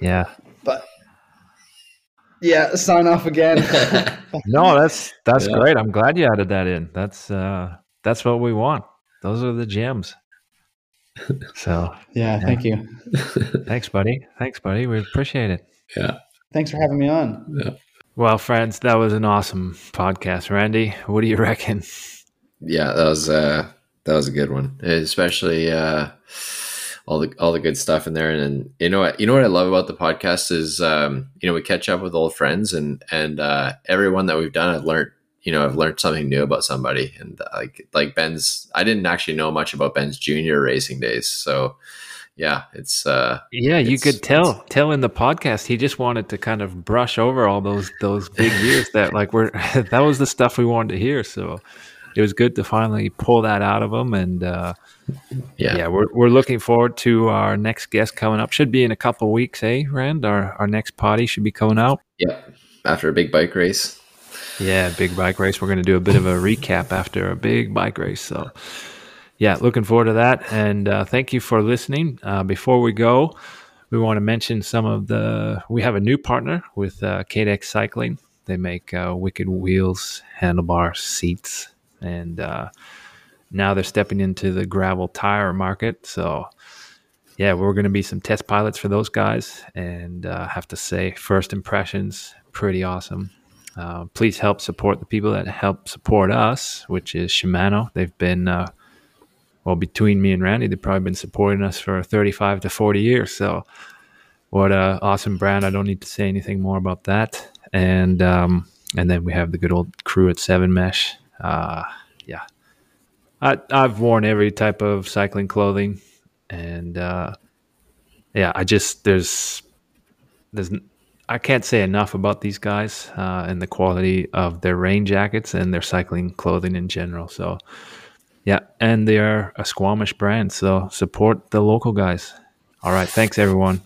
Yeah. But sign off again. No, that's great. I'm glad you added that in. That's what we want. Those are the gems. So thank you. Thanks buddy. We appreciate it. Yeah. Thanks for having me on. Yeah. Well, friends, that was an awesome podcast. Randy, what do you reckon? Yeah, that was a good one, especially all the good stuff in there. And you know what I love about the podcast is we catch up with old friends and everyone that we've done, I've learned something new about somebody. And like Ben's, I didn't actually know much about Ben's junior racing days, so. Yeah, it's you could tell in the podcast he just wanted to kind of brush over all those big years that like that was the stuff we wanted to hear. So it was good to finally pull that out of him. And we're looking forward to our next guest coming up. Should be in a couple of weeks, Rand? Our next potty should be coming out. Yeah, after a big bike race. Yeah, big bike race. We're going to do a bit of a recap after a big bike race. So. Yeah, looking forward to that. And thank you for listening. Before we go, we want to mention we have a new partner with KDEX Cycling. They make wicked wheels, handlebar seats, and now they're stepping into the gravel tire market. So yeah, we're going to be some test pilots for those guys. And I have to say, first impressions, pretty awesome. Please help support the people that help support us, which is Shimano. They've been... Well, between me and Randy, they've probably been supporting us for 35 to 40 years. So what an awesome brand. I don't need to say anything more about that. And then we have the good old crew at 7Mesh. I've worn every type of cycling clothing. And I can't say enough about these guys and the quality of their rain jackets and their cycling clothing in general. So yeah, and they are a Squamish brand, so support the local guys. All right, thanks, everyone.